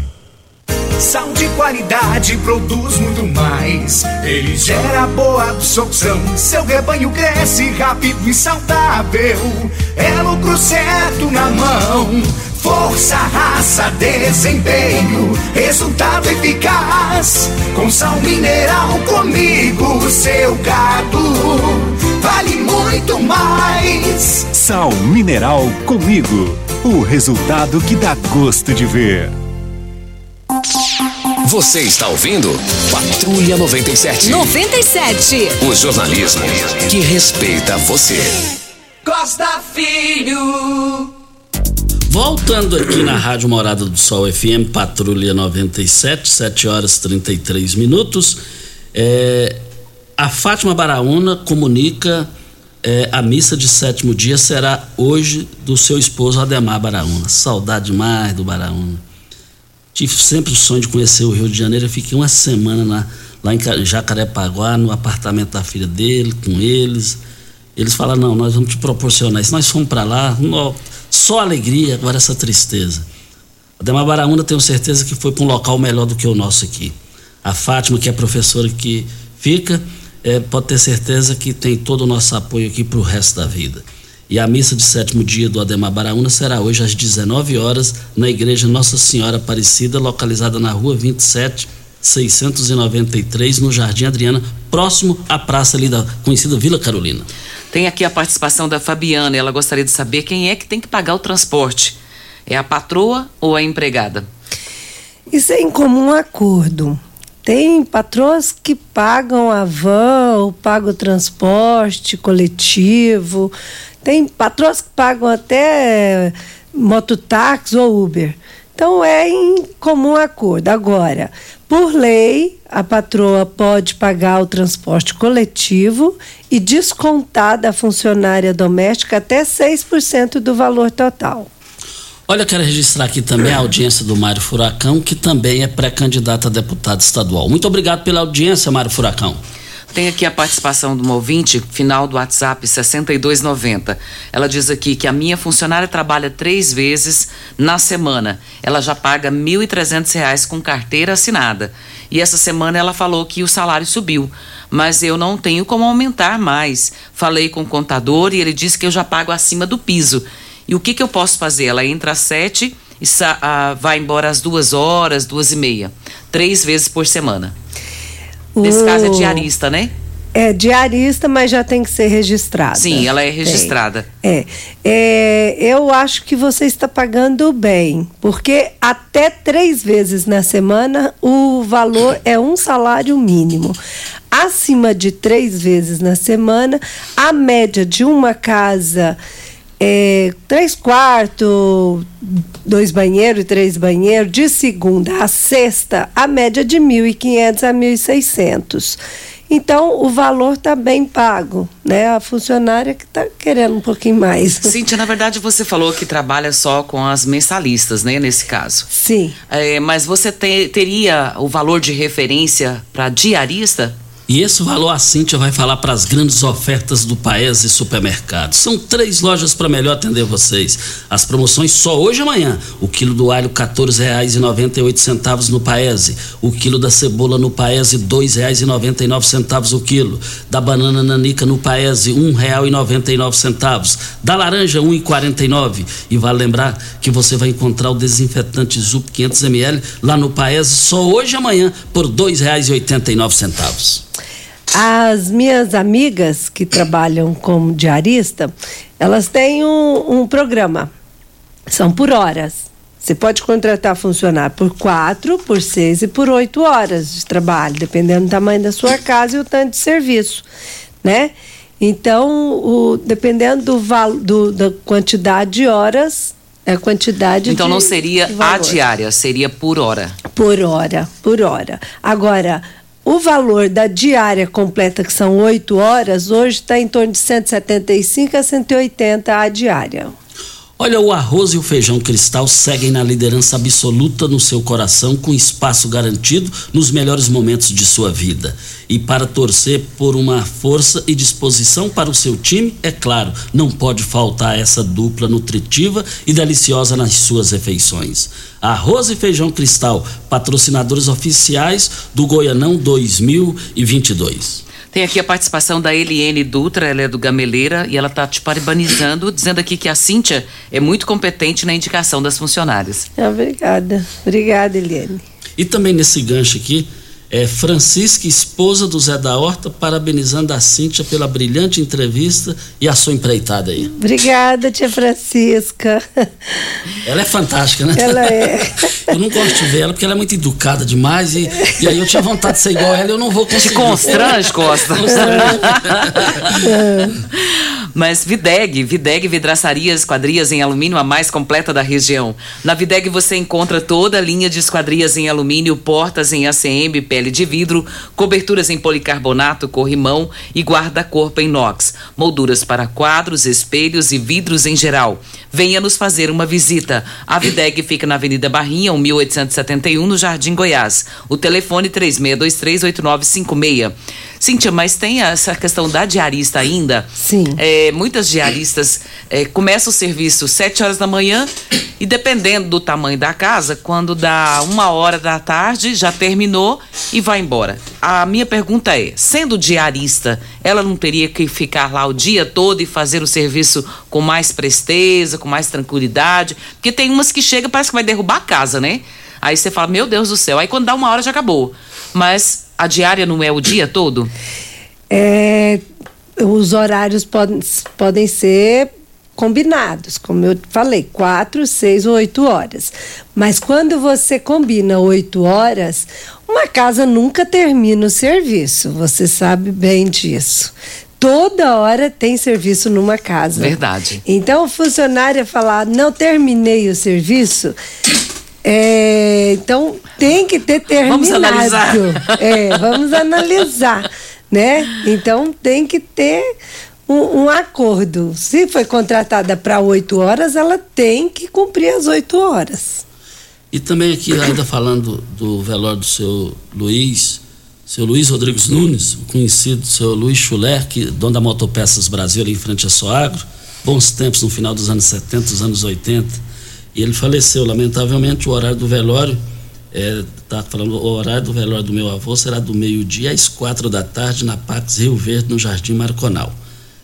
Sal de qualidade produz muito mais. Ele gera boa absorção. Seu rebanho cresce rápido e saudável. É lucro certo na mão. Força, raça, desempenho, resultado eficaz. Com sal mineral comigo, seu gado vale muito mais. Sal mineral comigo, o resultado que dá gosto de ver. Thank you. Você está ouvindo Patrulha noventa e sete. noventa e sete. O jornalismo que respeita você. Costa Filho. Voltando aqui na Rádio Morada do Sol F M, Patrulha noventa e sete, sete horas e trinta e três minutos. É, a Fátima Barauna comunica é, a missa de sétimo dia será hoje do seu esposo Ademar Barauna. Saudade demais do Barauna. Tive sempre o sonho de conhecer o Rio de Janeiro. Eu fiquei uma semana na, lá em Jacarepaguá, no apartamento da filha dele, com eles. Eles falaram, não, nós vamos te proporcionar isso. Nós fomos para lá, no, só alegria, agora essa tristeza. Ademar Barauna, tenho certeza que foi para um local melhor do que o nosso aqui. A Fátima, que é a professora que fica, é, pode ter certeza que tem todo o nosso apoio aqui para o resto da vida. E a missa de sétimo dia do Ademar Barauna será hoje às dezenove horas na Igreja Nossa Senhora Aparecida, localizada na Rua vinte e sete, seiscentos e noventa e três, no Jardim Adriana, próximo à praça ali da conhecida Vila Carolina. Tem aqui a participação da Fabiana, ela gostaria de saber quem é que tem que pagar o transporte. É a patroa ou a empregada? Isso é em comum acordo. Tem patroas que pagam a van, ou pagam o transporte coletivo. Tem patroas que pagam até mototáxi ou Uber. Então é em comum acordo. Agora, por lei, a patroa pode pagar o transporte coletivo e descontar da funcionária doméstica até seis por cento do valor total. Olha, eu quero registrar aqui também a audiência do Mário Furacão, que também é pré-candidato a deputado estadual. Muito obrigado pela audiência, Mário Furacão. Tem aqui a participação de uma ouvinte, final do WhatsApp sessenta e dois noventa. Ela diz aqui que a minha funcionária trabalha três vezes na semana. Ela já paga mil e trezentos reais com carteira assinada. E essa semana ela falou que o salário subiu, mas eu não tenho como aumentar mais. Falei com o contador e ele disse que eu já pago acima do piso. E o que, que eu posso fazer? Ela entra às sete e sa- a, vai embora às duas horas, duas e meia. Três vezes por semana. Nesse uh, caso é diarista, né? É diarista, mas já tem que ser registrada. Sim, ela é registrada. É, é, é eu acho que você está pagando bem, porque até três vezes na semana o valor é um salário mínimo. Acima de três vezes na semana, a média de uma casa... É, três quartos, dois banheiros e três banheiros, de segunda a sexta, a média de mil e quinhentos a mil e seiscentos. Então, o valor está bem pago, né? A funcionária que está querendo um pouquinho mais. Cíntia, na verdade, você falou que trabalha só com as mensalistas, né? Nesse caso. Sim. É, mas você te, teria o valor de referência para diarista? E esse valor a Cíntia vai falar para as grandes ofertas do Paes Supermercados. São três lojas para melhor atender vocês. As promoções só hoje e amanhã. O quilo do alho quatorze reais e noventa e oito centavos no Paes. O quilo da cebola no Paes dois reais e noventa e nove centavos o quilo. Da banana nanica no Paes um real e noventa e nove centavos. Da laranja um real e quarenta e nove centavos. E vale lembrar que você vai encontrar o desinfetante Zup quinhentos mililitros lá no Paes só hoje e amanhã por dois reais e oitenta e nove centavos. As minhas amigas que trabalham como diarista, elas têm um, um programa. São por horas. Você pode contratar funcionário por quatro, por seis e por oito horas de trabalho, dependendo do tamanho da sua casa e o tanto de serviço, né? Então, o, dependendo do valo, do, da quantidade de horas, a quantidade então, de... Então não seria a diária, seria por hora. Por hora, por hora. Agora... O valor da diária completa, que são oito horas, hoje está em torno de cento e setenta e cinco a cento e oitenta a diária. Olha, o arroz e o feijão cristal seguem na liderança absoluta no seu coração, com espaço garantido nos melhores momentos de sua vida. E para torcer por uma força e disposição para o seu time, é claro, não pode faltar essa dupla nutritiva e deliciosa nas suas refeições. Arroz e feijão cristal, patrocinadores oficiais do Goianão dois mil e vinte e dois. Tem aqui a participação da Eliene Dutra, ela é do Gameleira, e ela está te parabenizando, dizendo aqui que a Cíntia é muito competente na indicação das funcionárias. Obrigada. Obrigada, Eliene. E também nesse gancho aqui, É, Francisca, esposa do Zé da Horta, parabenizando a Cíntia pela brilhante entrevista e a sua empreitada aí. Obrigada, tia Francisca. Ela é fantástica, né? Ela é. Eu não gosto de ver ela porque ela é muito educada demais e, e aí eu tinha vontade de ser igual a ela e eu não vou conseguir. Te constrange, Costa. Mas Videg, Videg vidraçaria, esquadrias em alumínio, a mais completa da região. Na Videg você encontra toda a linha de esquadrias em alumínio, portas em A C M, pele de vidro, coberturas em policarbonato, corrimão e guarda-corpo em inox, molduras para quadros, espelhos e vidros em geral. Venha nos fazer uma visita. A Videg fica na Avenida Barrinha, mil oitocentos e setenta e um, no Jardim Goiás. O telefone três seis dois três, oito nove cinco seis. Cíntia, mas tem essa questão da diarista ainda? Sim. É, muitas diaristas é, começam o serviço às sete horas da manhã e, dependendo do tamanho da casa, quando dá uma hora da tarde, já terminou e vai embora. A minha pergunta é, sendo diarista, ela não teria que ficar lá o dia todo e fazer o serviço com mais presteza, com mais tranquilidade? Porque tem umas que chegam, parece que vai derrubar a casa, né? Aí você fala, meu Deus do céu. Aí quando dá uma hora já acabou. Mas a diária não é o dia todo? É, os horários podem, podem ser combinados, como eu falei, quatro, seis ou oito horas. Mas quando você combina oito horas, uma casa nunca termina o serviço. Você sabe bem disso. Toda hora tem serviço numa casa. Verdade. Então o funcionário falar, não terminei o serviço... É, então tem que ter terminado. Vamos analisar. É, vamos analisar, né? Então tem que ter um, um acordo. Se foi contratada para oito horas, ela tem que cumprir as oito horas. E também aqui ainda falando do velório do seu Luiz, seu Luiz Rodrigues Nunes, o conhecido seu Luiz Chulé, que dono da Motopeças Brasil ali em frente a Soagro, bons tempos no final dos anos setenta, dos anos oitenta. E ele faleceu, lamentavelmente. O horário do velório, é, tá falando, o horário do velório do meu avô será do meio-dia às quatro da tarde na Paes Rio Verde, no Jardim Marconal.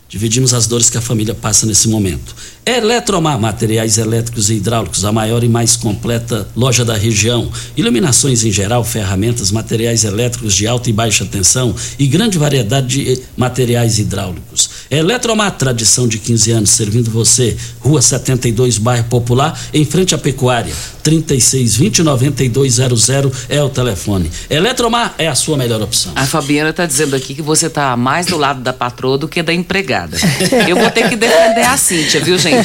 Dividimos as dores que a família passa nesse momento. Eletromar, materiais elétricos e hidráulicos, a maior e mais completa loja da região. Iluminações em geral, ferramentas, materiais elétricos de alta e baixa tensão e grande variedade de materiais hidráulicos. Eletromar, tradição de quinze anos, servindo você. Rua setenta e dois, bairro Popular, em frente à Pecuária. trinta e seis, vinte, noventa e dois, zero zero é o telefone. Eletromar é a sua melhor opção. A Fabiana está dizendo aqui que você está mais do lado da patroa do que da empregada. Eu vou ter que defender a Cíntia, viu, gente?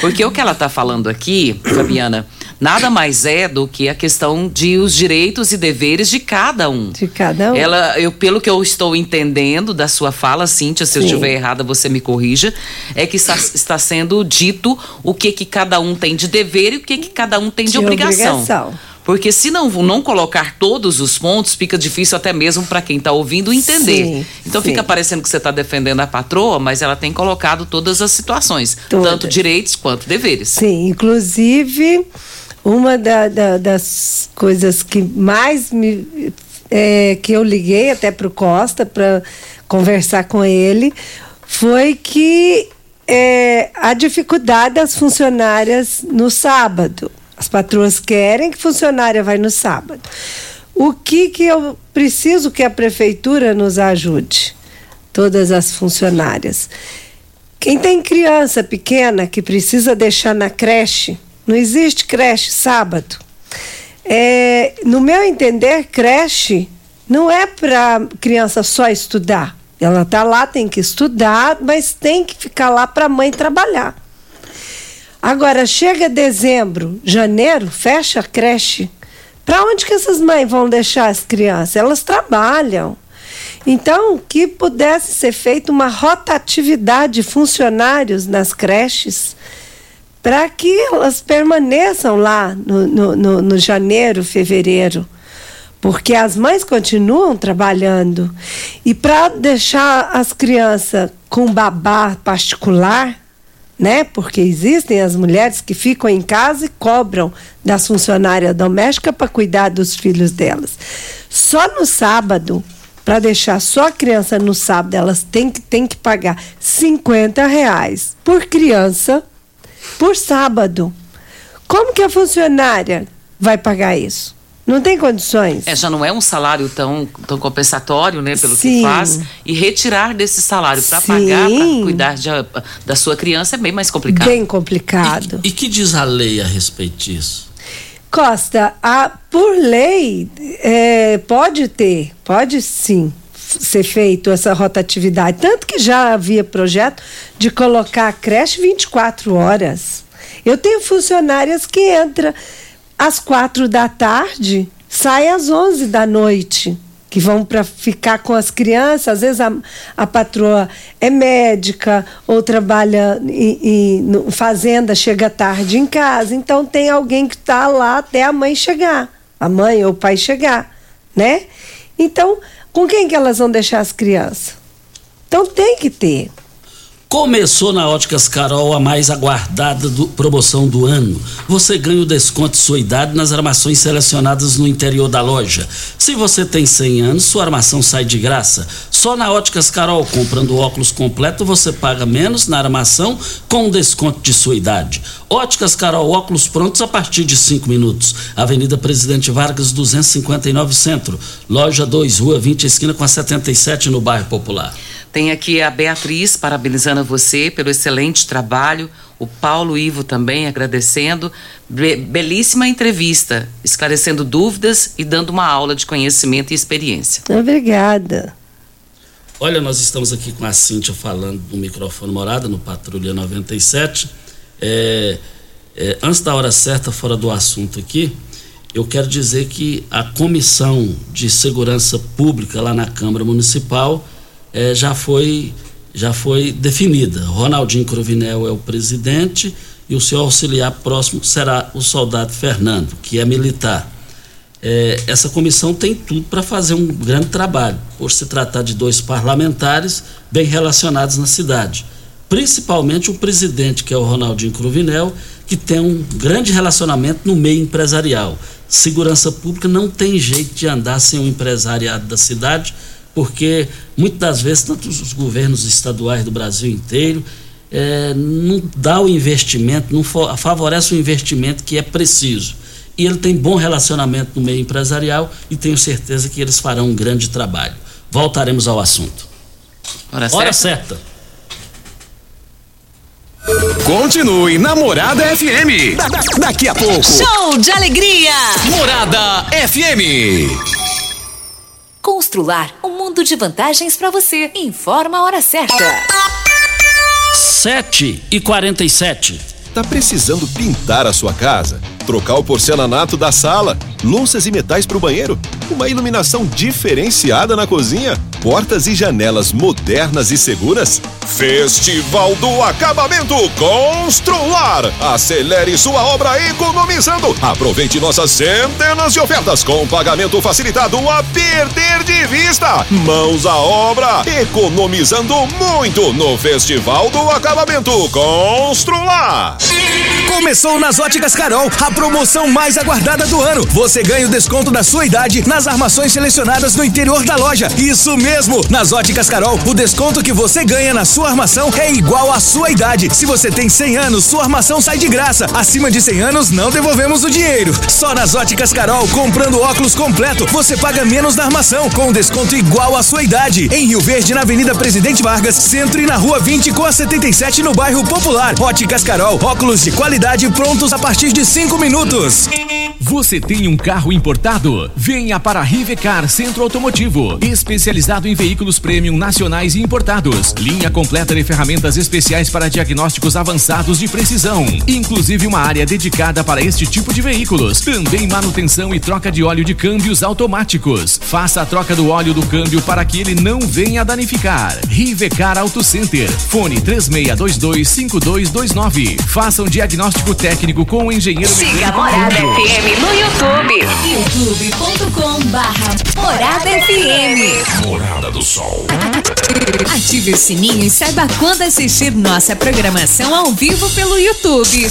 Porque o que ela está falando aqui, Fabiana, nada mais é do que a questão de os direitos e deveres de cada um. De cada um. Ela, eu, pelo que eu estou entendendo da sua fala, Cíntia, se Sim. eu estiver errada, você me corrija, é que está, está sendo dito o que que cada um tem de dever e o que que cada um tem de, de obrigação. obrigação. Porque se não, não colocar todos os pontos, fica difícil até mesmo para quem está ouvindo entender. Sim, então sim. Fica parecendo que você está defendendo a patroa, mas ela tem colocado todas as situações, todas. Tanto direitos quanto deveres. Sim, inclusive uma da, da, das coisas que mais me é, que eu liguei até para o Costa para conversar com ele foi que é, a dificuldade das funcionárias no sábado. As patroas querem que funcionária vai no sábado. O que que eu preciso que a prefeitura nos ajude? Todas as funcionárias. Quem tem criança pequena que precisa deixar na creche, não existe creche sábado. É, no meu entender, creche não é para criança só estudar. Ela está lá, tem que estudar, mas tem que ficar lá para a mãe trabalhar. Agora, chega dezembro, janeiro, fecha a creche. Para onde que essas mães vão deixar as crianças? Elas trabalham. Então, que pudesse ser feita uma rotatividade de funcionários nas creches para que elas permaneçam lá no, no, no, no janeiro, fevereiro. Porque as mães continuam trabalhando. E para deixar as crianças com babá particular... Né? Porque existem as mulheres que ficam em casa e cobram das funcionárias domésticas para cuidar dos filhos delas. Só no sábado, para deixar só a criança no sábado, elas têm que, têm que pagar cinquenta reais por criança por sábado. Como que a funcionária vai pagar isso? Não tem condições. É, já não é um salário tão, tão compensatório, né, pelo Sim. que faz. E retirar desse salário para pagar, para cuidar de, da sua criança é bem mais complicado. Bem complicado. E, e que diz a lei a respeito disso? Costa, a, por lei, é, pode ter, pode sim ser feito essa rotatividade. Tanto que já havia projeto de colocar a creche vinte e quatro horas. Eu tenho funcionárias que entram às quatro da tarde, saem às onze da noite, que vão para ficar com as crianças. Às vezes a, a patroa é médica ou trabalha em, em no, fazenda, chega tarde em casa, então tem alguém que está lá até a mãe chegar, a mãe ou o pai chegar, né? Então, com quem que elas vão deixar as crianças? Então tem que ter. Começou na Óticas Carol a mais aguardada do, promoção do ano. Você ganha o desconto de sua idade nas armações selecionadas no interior da loja. Se você tem cem anos, sua armação sai de graça. Só na Óticas Carol, comprando óculos completo, você paga menos na armação com o desconto de sua idade. Óticas Carol, óculos prontos a partir de cinco minutos. Avenida Presidente Vargas, duzentos e cinquenta e nove, Centro. Loja dois, Rua vinte, esquina com a setenta e sete, no bairro Popular. Tem aqui a Beatriz parabenizando a você pelo excelente trabalho, o Paulo Ivo também agradecendo, Be- belíssima entrevista, esclarecendo dúvidas e dando uma aula de conhecimento e experiência. Obrigada. Olha, nós estamos aqui com a Cíntia falando no microfone Morada, no Patrulha noventa e sete. É, é, antes da hora certa, fora do assunto aqui, eu quero dizer que a Comissão de Segurança Pública lá na Câmara Municipal É, já foi, já foi definida. Ronaldinho Cruvinel é o presidente e o seu auxiliar próximo será o soldado Fernando, que é militar. É, essa comissão tem tudo para fazer um grande trabalho, por se tratar de dois parlamentares bem relacionados na cidade. Principalmente o presidente, que é o Ronaldinho Cruvinel, que tem um grande relacionamento no meio empresarial. Segurança pública não tem jeito de andar sem o empresariado da cidade, porque muitas das vezes tanto os governos estaduais do Brasil inteiro é, não dá o investimento, não favorece o investimento que é preciso. E ele tem bom relacionamento no meio empresarial e tenho certeza que eles farão um grande trabalho. Voltaremos ao assunto. Hora certa. Hora certa. Continue na Morada F M. Da, da, daqui a pouco. Show de alegria. Morada F M. Constrular um mundo de vantagens para você. Informa a hora certa. sete e quarenta e sete. Tá precisando pintar a sua casa? Trocar o porcelanato da sala? Louças e metais para o banheiro? Uma iluminação diferenciada na cozinha? Portas e janelas modernas e seguras? Festival do Acabamento Constrular. Acelere sua obra economizando. Aproveite nossas centenas de ofertas com pagamento facilitado a perder de vista. Mãos à obra, economizando muito no Festival do Acabamento Constrular. Começou nas Óticas Carol a promoção mais aguardada do ano. Você ganha o desconto da sua idade nas armações selecionadas no interior da loja. Isso mesmo! Nas Óticas Carol, o desconto que você ganha na sua armação é igual à sua idade. Se você tem cem anos, sua armação sai de graça. Acima de cem anos, não devolvemos o dinheiro. Só nas Óticas Carol, comprando óculos completo, você paga menos na armação, com um desconto igual à sua idade. Em Rio Verde, na Avenida Presidente Vargas, Centro e na Rua vinte com a setenta e sete, no bairro Popular. Óticas Carol, óculos de qualidade prontos a partir de cinco minutos. Você tem um carro importado? Venha para a Rivecar Centro Automotivo, especializado em veículos premium nacionais e importados. Linha completa de ferramentas especiais para diagnósticos avançados de precisão, inclusive uma área dedicada para este tipo de veículos. Também manutenção e troca de óleo de câmbios automáticos. Faça a troca do óleo do câmbio para que ele não venha danificar. Rivecar Auto Center, fone três seis dois dois, cinco dois dois nove. Faça um diagnóstico técnico com o engenheiro. Siga a Morada F M no YouTube. youtube ponto com barra Morada F M. Morada do Sol. Ative o sininho e saiba quando assistir nossa programação ao vivo pelo YouTube.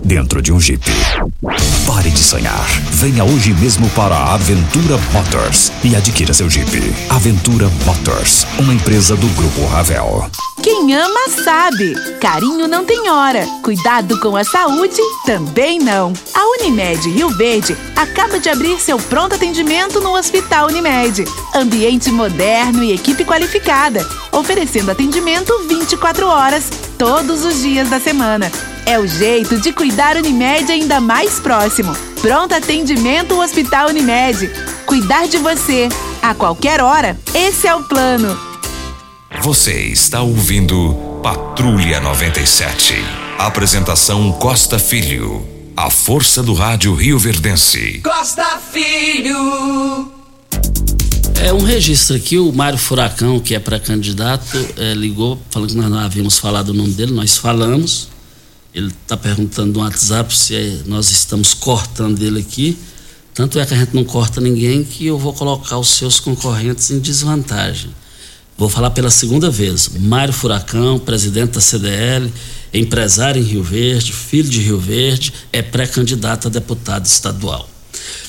dentro de um Jeep. Pare de sonhar. Venha hoje mesmo para a Aventura Motors e adquira seu Jeep. Aventura Motors, uma empresa do Grupo Ravel. Quem ama sabe. Carinho não tem hora. Cuidado com a saúde também não. A Unimed Rio Verde acaba de abrir seu pronto atendimento no Hospital Unimed. Ambiente moderno e equipe qualificada, oferecendo atendimento vinte e quatro horas, todos os dias da semana. É o jeito de cuidar Unimed ainda mais próximo. Pronto atendimento Hospital Unimed. Cuidar de você, a qualquer hora, esse é o plano. Você está ouvindo Patrulha noventa e sete. Apresentação Costa Filho. A força do rádio rioverdense. Costa Filho. É um registro aqui, o Mário Furacão, que é pré-candidato, é, ligou falando que nós não havíamos falado o nome dele, nós falamos. Ele está perguntando no WhatsApp se é, nós estamos cortando ele aqui. Tanto é que a gente não corta ninguém que eu vou colocar os seus concorrentes em desvantagem. Vou falar pela segunda vez. Mário Furacão, presidente da C D L, empresário em Rio Verde, filho de Rio Verde, é pré-candidato a deputado estadual.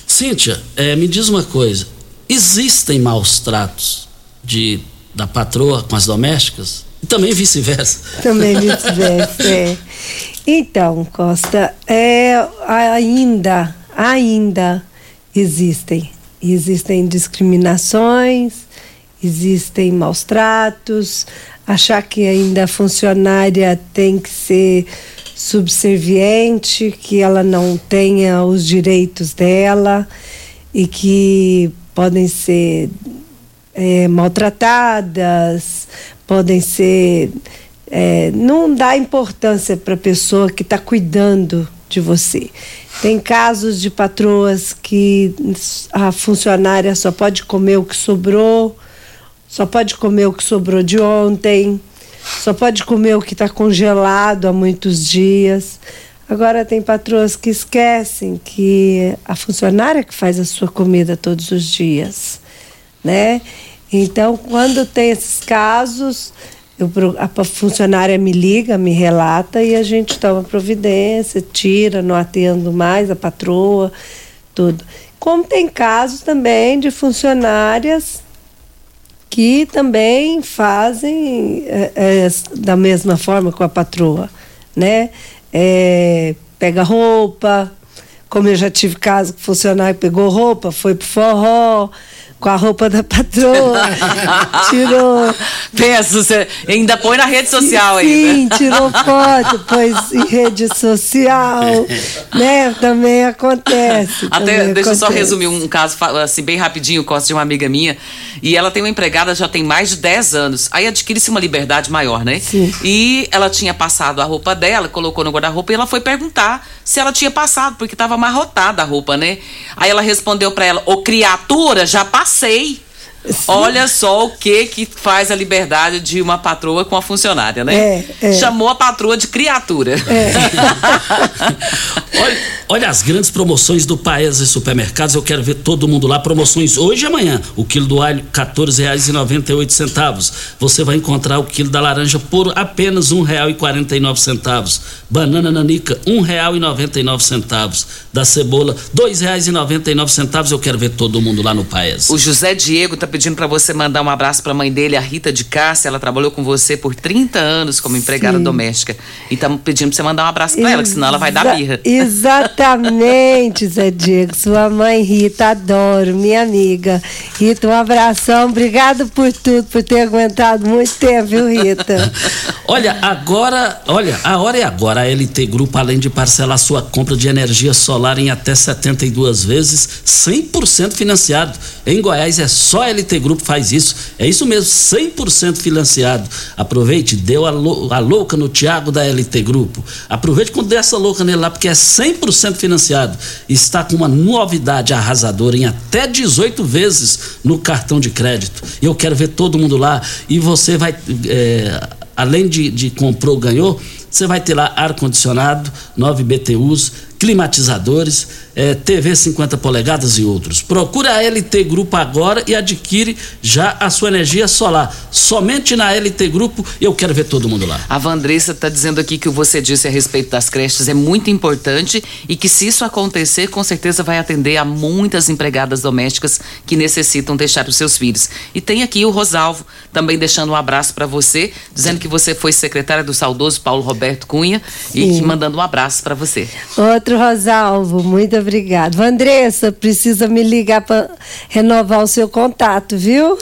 Cíntia, é, me diz uma coisa. Existem maus tratos de, da patroa com as domésticas? E também vice-versa. Também vice-versa, é. Então, Costa, é, ainda, ainda existem. Existem discriminações, existem maus tratos, achar que ainda a funcionária tem que ser subserviente, que ela não tenha os direitos dela e que podem ser é, maltratadas, podem ser... É, não dá importância para a pessoa que está cuidando de você. Tem casos de patroas que a funcionária só pode comer o que sobrou, só pode comer o que sobrou de ontem, só pode comer o que está congelado há muitos dias. Agora tem patroas que esquecem que a funcionária que faz a sua comida todos os dias, né? Então, quando tem esses casos, eu, a funcionária me liga, me relata e a gente toma providência, tira, não atendo mais a patroa, tudo. Como tem casos também de funcionárias que também fazem é, é, da mesma forma com a patroa, né? É, pega roupa, como eu já tive caso que o funcionário pegou roupa, foi pro forró com a roupa da patroa, tirou... Pensa, você ainda põe na rede social ainda. Sim, tirou foto, pôs em rede social, né? Também acontece. Até, também deixa acontece. Eu só resumir um caso, assim, bem rapidinho, Costa, de uma amiga minha, e ela tem uma empregada, já tem mais de dez anos, aí adquire-se uma liberdade maior, né? Sim. E ela tinha passado a roupa dela, colocou no guarda-roupa, e ela foi perguntar se ela tinha passado, porque estava amarrotada a roupa, né? Aí ela respondeu pra ela, ô criatura, já passou. Sei. Olha só o que que faz a liberdade de uma patroa com a funcionária, né? É, é. Chamou a patroa de criatura. É. olha, olha as grandes promoções do Paes Supermercados, eu quero ver todo mundo lá. Promoções hoje e amanhã. O quilo do alho, quatorze reais e noventa e oito centavos. Você vai encontrar o quilo da laranja por apenas um real e quarenta e nove centavos. Banana nanica, um real e noventa e nove centavos. Da cebola, dois reais e noventa e nove centavos. Eu quero ver todo mundo lá no Paes. O José Diego tá pedindo para você mandar um abraço para a mãe dele, a Rita de Cássia. Ela trabalhou com você por trinta anos como empregada Sim. doméstica. E estamos pedindo para você mandar um abraço para Exa- ela, que senão ela vai dar birra. Exatamente, Zé Diego. Sua mãe Rita, adoro, minha amiga. Rita, um abração. Obrigado por tudo, por ter aguentado muito tempo, viu, Rita? Olha, agora, olha, a hora é agora. A L T Grupo, além de parcelar sua compra de energia solar em até setenta e duas vezes, cem por cento financiado. Em Goiás é só a L T Grupo faz isso, é isso mesmo, cem por cento financiado. Aproveite, deu a, lou- a louca no Thiago da L T Grupo. Aproveite quando der essa louca nele lá, porque é cem por cento financiado. Está com uma novidade arrasadora em até dezoito vezes no cartão de crédito. Eu quero ver todo mundo lá. E você vai, é, além de, de comprou, ganhou, você vai ter lá ar-condicionado, nove B T Us, climatizadores, é, T V cinquenta polegadas e outros. Procure a L T Grupo agora e adquire já a sua energia solar. Somente na L T Grupo, eu quero ver todo mundo lá. A Vandressa está dizendo aqui que o que você disse a respeito das creches é muito importante e que se isso acontecer, com certeza vai atender a muitas empregadas domésticas que necessitam deixar os seus filhos. E tem aqui o Rosalvo também deixando um abraço para você, dizendo que você foi secretária do saudoso Paulo Roberto Roberto Cunha, e que, mandando um abraço para você. Outro Rosalvo, muito obrigado. Vandressa, precisa me ligar para renovar o seu contato, viu?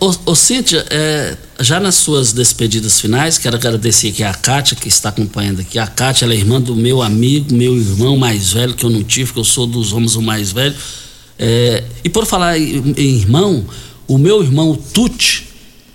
Ô, ô, ô Cíntia, é, já nas suas despedidas finais, quero agradecer aqui a Cátia, que está acompanhando aqui. A Cátia, ela é irmã do meu amigo, meu irmão mais velho, que eu não tive, que eu sou dos homens o mais velho. É, e por falar em, em irmão, o meu irmão, o Tuti,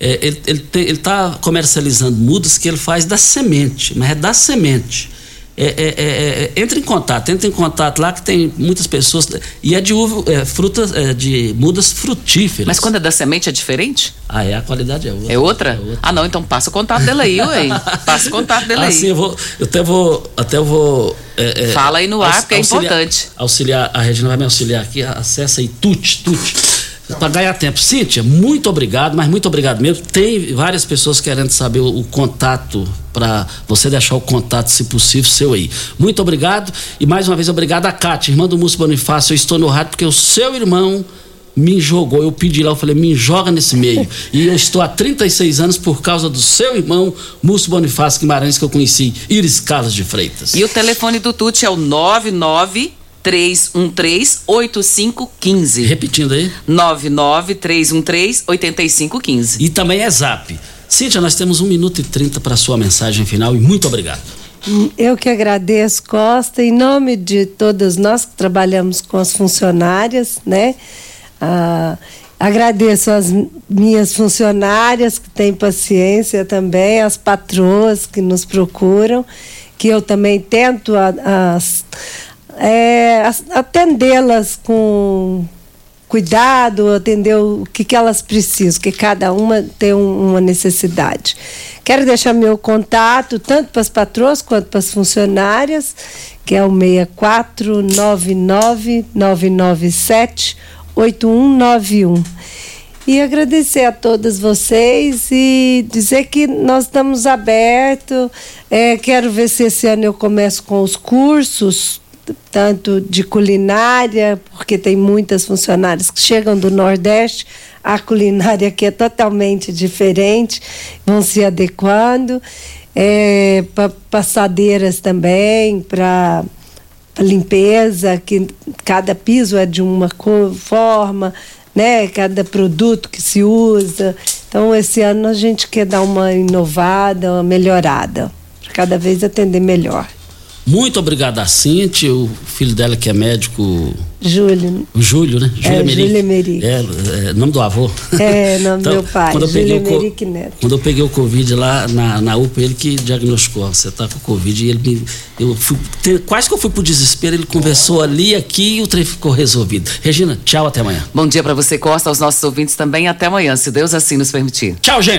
É, ele ele tem, ele tá comercializando mudas que ele faz da semente, mas é da semente. É, é, é, é, entra em contato, entra em contato lá que tem muitas pessoas. E é de uva, é, frutas, é, de mudas frutíferas. Mas quando é da semente é diferente? Ah, é, a qualidade é outra. É outra? É outra. Ah, não, então passa o contato dela aí, ué. Passa o contato dela ah, aí. Sim, eu, vou, eu até vou. Até vou é, é, Fala aí no ar, aux, porque auxiliar, é importante. Auxiliar, a Regina vai me auxiliar aqui, acessa aí, tute, tute. Para ganhar tempo. Cíntia, muito obrigado, mas muito obrigado mesmo. Tem várias pessoas querendo saber o, o contato, para você deixar o contato, se possível, seu aí. Muito obrigado e mais uma vez obrigado a Cátia, irmã do Múcio Bonifácio. Eu estou no rádio porque o seu irmão me jogou, eu pedi lá, eu falei, me joga nesse meio. E eu estou há trinta e seis anos por causa do seu irmão, Múcio Bonifácio Guimarães, que eu conheci, Iris Carlos de Freitas. E o telefone do Tuti é o nove nove três um três oito cinco um cinco. Repetindo aí. nove nove três um três oito cinco um cinco. E também é zap. Cíntia, nós temos um minuto e trinta para sua mensagem final e muito obrigado. Eu que agradeço, Costa, em nome de todas nós que trabalhamos com as funcionárias, né? Ah, agradeço as minhas funcionárias que têm paciência também, as patroas que nos procuram, que eu também tento as É, atendê-las com cuidado, atender o que, que elas precisam, que cada uma tem um, uma necessidade. Quero deixar meu contato, tanto para as patroas quanto para as funcionárias, que é o seis quatro nove nove nove nove sete oito um nove um. E agradecer a todas vocês e dizer que nós estamos abertos. É, quero ver se esse ano eu começo com os cursos, tanto de culinária, porque tem muitas funcionárias que chegam do Nordeste, a culinária aqui é totalmente diferente, vão se adequando, é, para passadeiras também, para limpeza, que cada piso é de uma cor, forma, né? Cada produto que se usa. Então esse ano a gente quer dar uma inovada, uma melhorada, para cada vez atender melhor. Muito obrigado a Cíntia, o filho dela que é médico... Júlio. O Júlio, né? Júlio é, Merique. Júlio Merique. É, é, nome do avô. É, nome então, do meu pai, Júlio Merique Neto. Quando eu peguei o Covid lá na, na U P A, ele que diagnosticou, você tá com Covid, e ele me... Eu fui, te, quase que eu fui pro desespero, ele conversou ali, aqui, e o trem ficou resolvido. Regina, tchau, até amanhã. Bom dia para você, Costa, aos nossos ouvintes também, até amanhã, se Deus assim nos permitir. Tchau, gente!